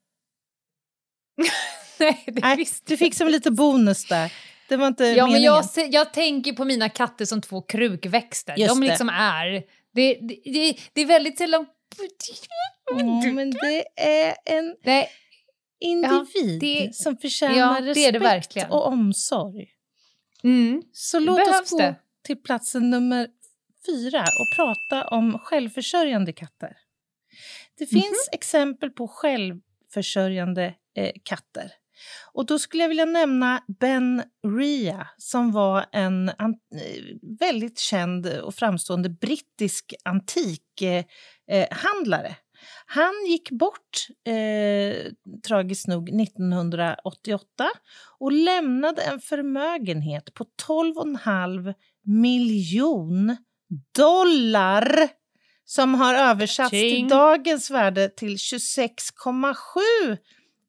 Nej, det Nej, visste du fick som lite bonus där. Det var inte ja, men jag, jag tänker på mina katter som två krukväxter. Just de liksom det. är... Det, det, det, det är väldigt sällan... Oh, men det är en det, individ ja, det, som förtjänar ja, respekt det det och omsorg. Mm. Så låt oss gå det. till platsen nummer fyra och prata om självförsörjande katter. Det finns mm-hmm. exempel på självförsörjande eh, katter. Och då skulle jag vilja nämna Ben Ria som var en an- väldigt känd och framstående brittisk antikhandlare. Eh, Han gick bort eh, tragiskt nog nittonhundraåttioåtta och lämnade en förmögenhet på tolv komma fem miljon dollar som har översatts till dagens värde till tjugosex komma sju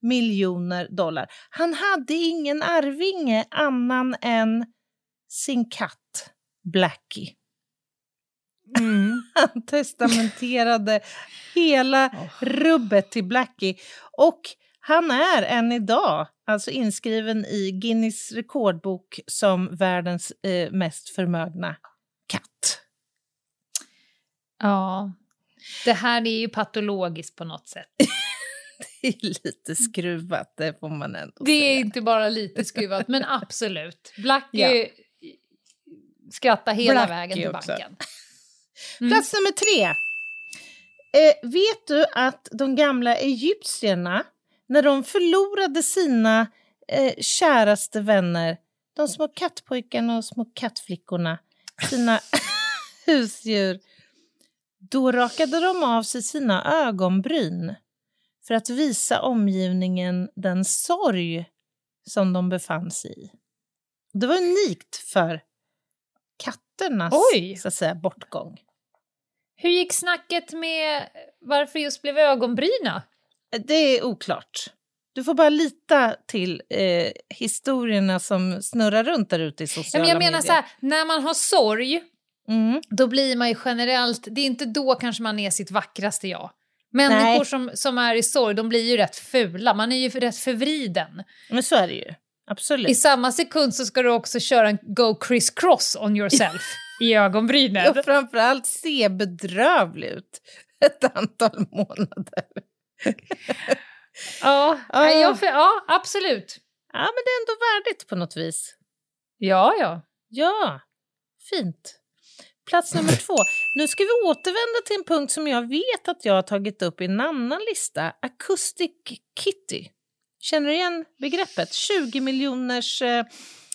miljoner dollar. Han hade ingen arvinge annan än sin katt Blackie. Mm. Han testamenterade hela oh. rubbet till Blackie. Och han är än idag alltså inskriven i Guinness rekordbok som världens eh, mest förmögna katt. Ja, det här är ju patologiskt på något sätt. Det är lite skruvat, det får man ändå Det är säga. inte bara lite skruvat, men absolut. Blackie ja. skrattar hela Blackie vägen till också. banken. Mm. Plats nummer tre. Eh, vet du att de gamla egyptierna, när de förlorade sina eh, käraste vänner, de små kattpojkarna och små kattflickorna, sina husdjur, då rakade de av sig sina ögonbryn. För att visa omgivningen den sorg som de befann sig i. Det var unikt för katternas Oj. så att säga, bortgång. Hur gick snacket med varför just blev ögonbryna? Det är oklart. Du får bara lita till eh, historierna som snurrar runt där ute i sociala medier. Ja, men jag menar medier. så här, när man har sorg, mm. då blir man ju generellt... Det är inte då kanske man är sitt vackraste jag. Människor som, som är i sorg, de blir ju rätt fula. Man är ju rätt förvriden. Men så är det ju, absolut. I samma sekund så ska du också köra en go criss-cross on yourself i ögonbrynet. Och framförallt se bedrövlig ut ett antal månader. ja, ja. Jag, ja, absolut. Ja, men det är ändå värdigt på något vis. Ja, ja. Ja, fint. Plats nummer två. Nu ska vi återvända till en punkt som jag vet att jag har tagit upp i en annan lista. Acoustic Kitty. Känner du igen begreppet? tjugo miljoners eh,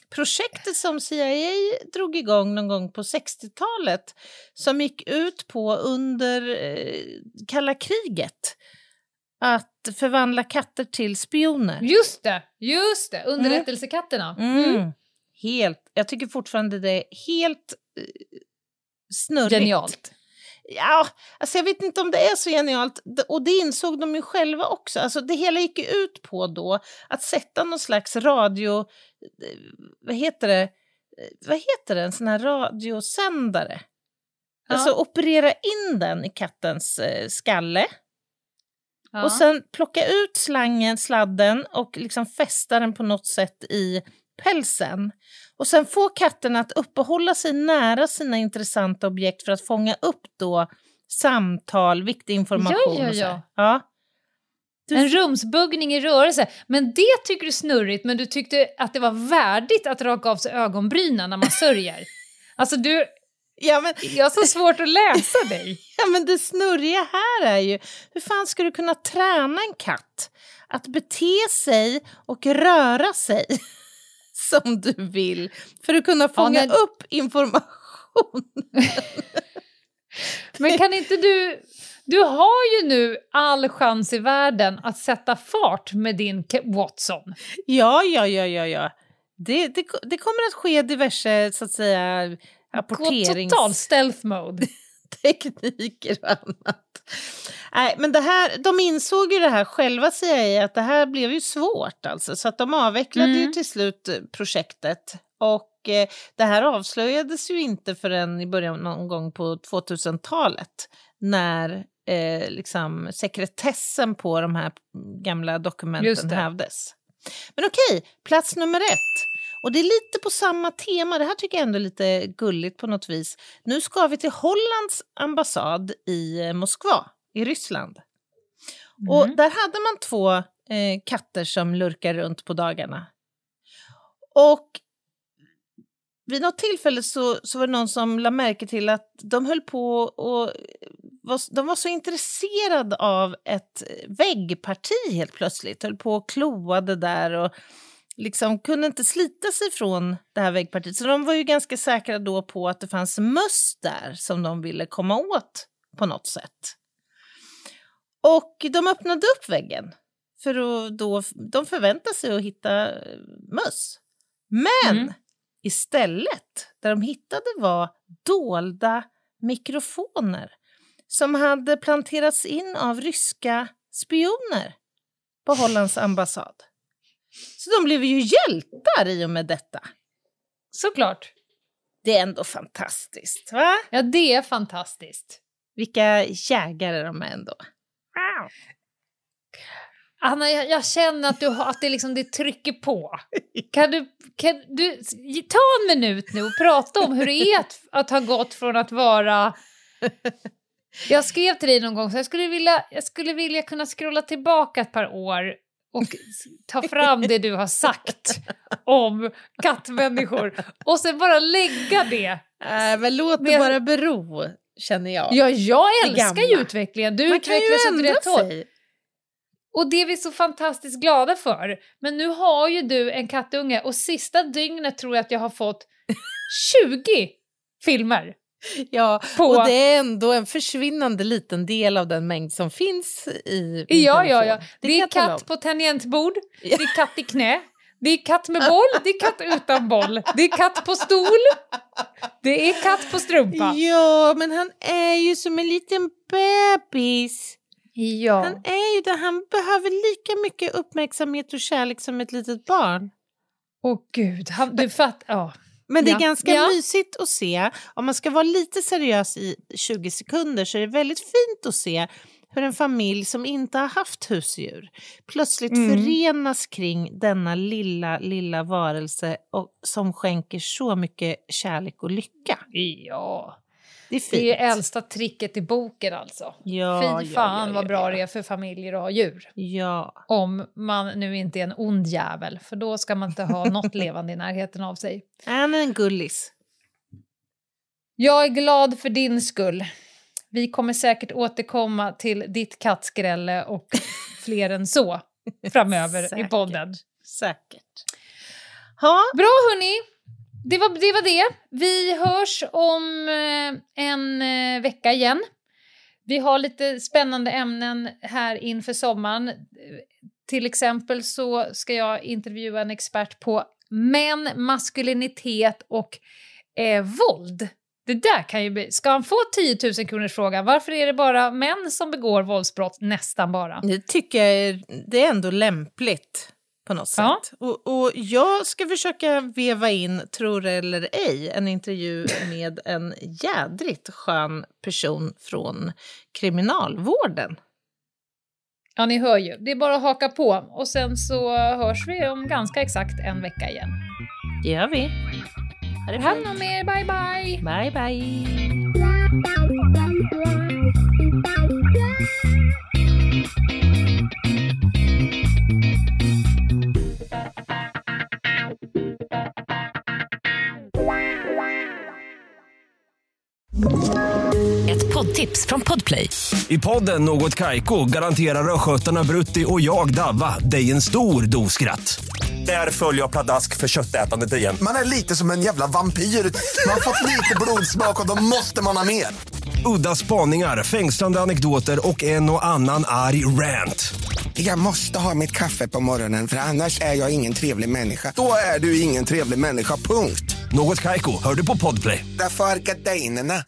projektet som C I A drog igång någon gång på sextiotalet. Som gick ut på under eh, kalla kriget. Att förvandla katter till spioner. Just det, just det. Underrättelsekatterna. Mm. Mm. Helt, jag tycker fortfarande det är helt... Eh, snurrigt. Genialt. Ja, alltså jag vet inte om det är så genialt. Och det insåg de ju själva också. Alltså det hela gick ut på då att sätta någon slags radio... Vad heter det? Vad heter det? En sån här radiosändare. Ja. Alltså operera in den i kattens eh, skalle. Ja. Och sen plocka ut slangen, sladden och liksom fästa den på något sätt i pälsen. Och sen få katten att uppehålla sig nära sina intressanta objekt för att fånga upp då samtal, viktig information. Ja, ja, ja. Ja. Du... En rumsbuggning i rörelse. Men det tycker du snurrigt, men du tyckte att det var värdigt att raka av sig ögonbrynen när man sörjer. Alltså du... Ja, men... Jag har så svårt att läsa dig. Ja, men det snurriga här är ju... Hur fan ska du kunna träna en katt att bete sig och röra sig som du vill för att kunna fånga ja, men... upp information? Men kan inte du... Du har ju nu all chans i världen att sätta fart med din Watson. Ja, ja, ja, ja, ja. Det, det, det kommer att ske diverse, så att säga... Apporterings... Total stealth mode. Tekniker och annat. Nej, men det här, de insåg ju det här själva, säger jag, att det här blev ju svårt alltså. Så att de avvecklade mm. ju till slut projektet. Och eh, det här avslöjades ju inte förrän i början någon gång på tjugohundratalet. När eh, liksom sekretessen på de här gamla dokumenten hävdes. Men okej, plats nummer ett. Och det är lite på samma tema. Det här tycker jag ändå är lite gulligt på något vis. Nu ska vi till Hollands ambassad i Moskva, i Ryssland. Mm. Och där hade man två eh, katter som lurkar runt på dagarna. Och vid något tillfälle så, så var det någon som la märke till att de höll på och var, de var så intresserade av ett väggparti helt plötsligt. Höll på och kloade där och... liksom kunde inte slita sig från det här väggpartiet. Så de var ju ganska säkra då på att det fanns möss där som de ville komma åt på något sätt. Och de öppnade upp väggen för att då, de förväntade sig att hitta möss. Men mm. istället, där de hittade var dolda mikrofoner som hade planterats in av ryska spioner på Hollands ambassad. Så de blev ju hjältar i och med detta. Såklart. Det är ändå fantastiskt, va? Ja, det är fantastiskt. Vilka jägare de är ändå. Wow. Anna, jag, jag känner att, du har, att det, liksom, det trycker på. Kan du, kan du ta en minut nu och prata om hur det är att, att ha gått från att vara... Jag skrev till dig någon gång så jag skulle vilja, jag skulle vilja kunna scrolla tillbaka ett par år och ta fram det du har sagt om kattmänniskor. Och sen bara lägga det. Äh, men låt det bara bero, känner jag. Ja, jag älskar ju utvecklingen. Du utvecklas åt rätt håll. Och det är vi så fantastiskt glada för. Men nu har ju du en kattunge. Och sista dygnet tror jag att jag har fått tjugo filmer. Ja, på... och det är ändå en försvinnande liten del av den mängd som finns i... Ja, ja, ja. Det, det är katt på tangentbord, det är katt i knä, det är katt med boll, det är katt utan boll, det är katt på stol, det är katt på strumpa. Ja, men han är ju som en liten bebis. Ja. Han är ju där, han behöver lika mycket uppmärksamhet och kärlek som ett litet barn. Åh gud, han, du fattar... Ja. Men det är ja. ganska ja. mysigt att se. Om man ska vara lite seriös i tjugo sekunder så är det väldigt fint att se hur en familj som inte har haft husdjur plötsligt mm. förenas kring denna lilla, lilla varelse och, som skänker så mycket kärlek och lycka. Ja, det är fint. Det är äldsta tricket i boken alltså. Ja, Fy ja, fan ja, ja, vad bra ja. det är för familjer att ha djur. Ja. Om man nu inte är en ond jävel. För då ska man inte ha något levande i närheten av sig. Han är en gullis. Jag är glad för din skull. Vi kommer säkert återkomma till ditt kattskrälle och fler än så framöver säkert, i podden. Säkert. Ha. Bra hörni! Det var, det var det. Vi hörs om en vecka igen. Vi har lite spännande ämnen här inför sommaren. Till exempel så ska jag intervjua en expert på män, maskulinitet och eh, våld. Det där kan ju bli... Ska han få tio tusen kronors fråga? Varför är det bara män som begår våldsbrott nästan bara? Det tycker jag är, det är ändå lämpligt på något sätt. Ja. Och, och jag ska försöka veva in, tror eller ej, en intervju med en jädrigt skön person från kriminalvården. Ja, ni hör ju. Det är bara att haka på. Och sen så hörs vi om ganska exakt en vecka igen. Det gör vi. Ha det hand om er. Bye, bye. Bye, bye. Ett poddtips från Podplay. I podden Något Kaiko garanterar röskötarna Brutti och jag Davva dig en stor dos skratt. Där följer jag pladask för köttätandet igen. Man är lite som en jävla vampyr. Man har fått lite blodsmak och då måste man ha mer. Udda spaningar, fängslande anekdoter och en och annan arg rant. Jag måste ha mitt kaffe på morgonen för annars är jag ingen trevlig människa. Då är du ingen trevlig människa, punkt. Något Kaiko, hör du på Podplay. Därför är gardinerna.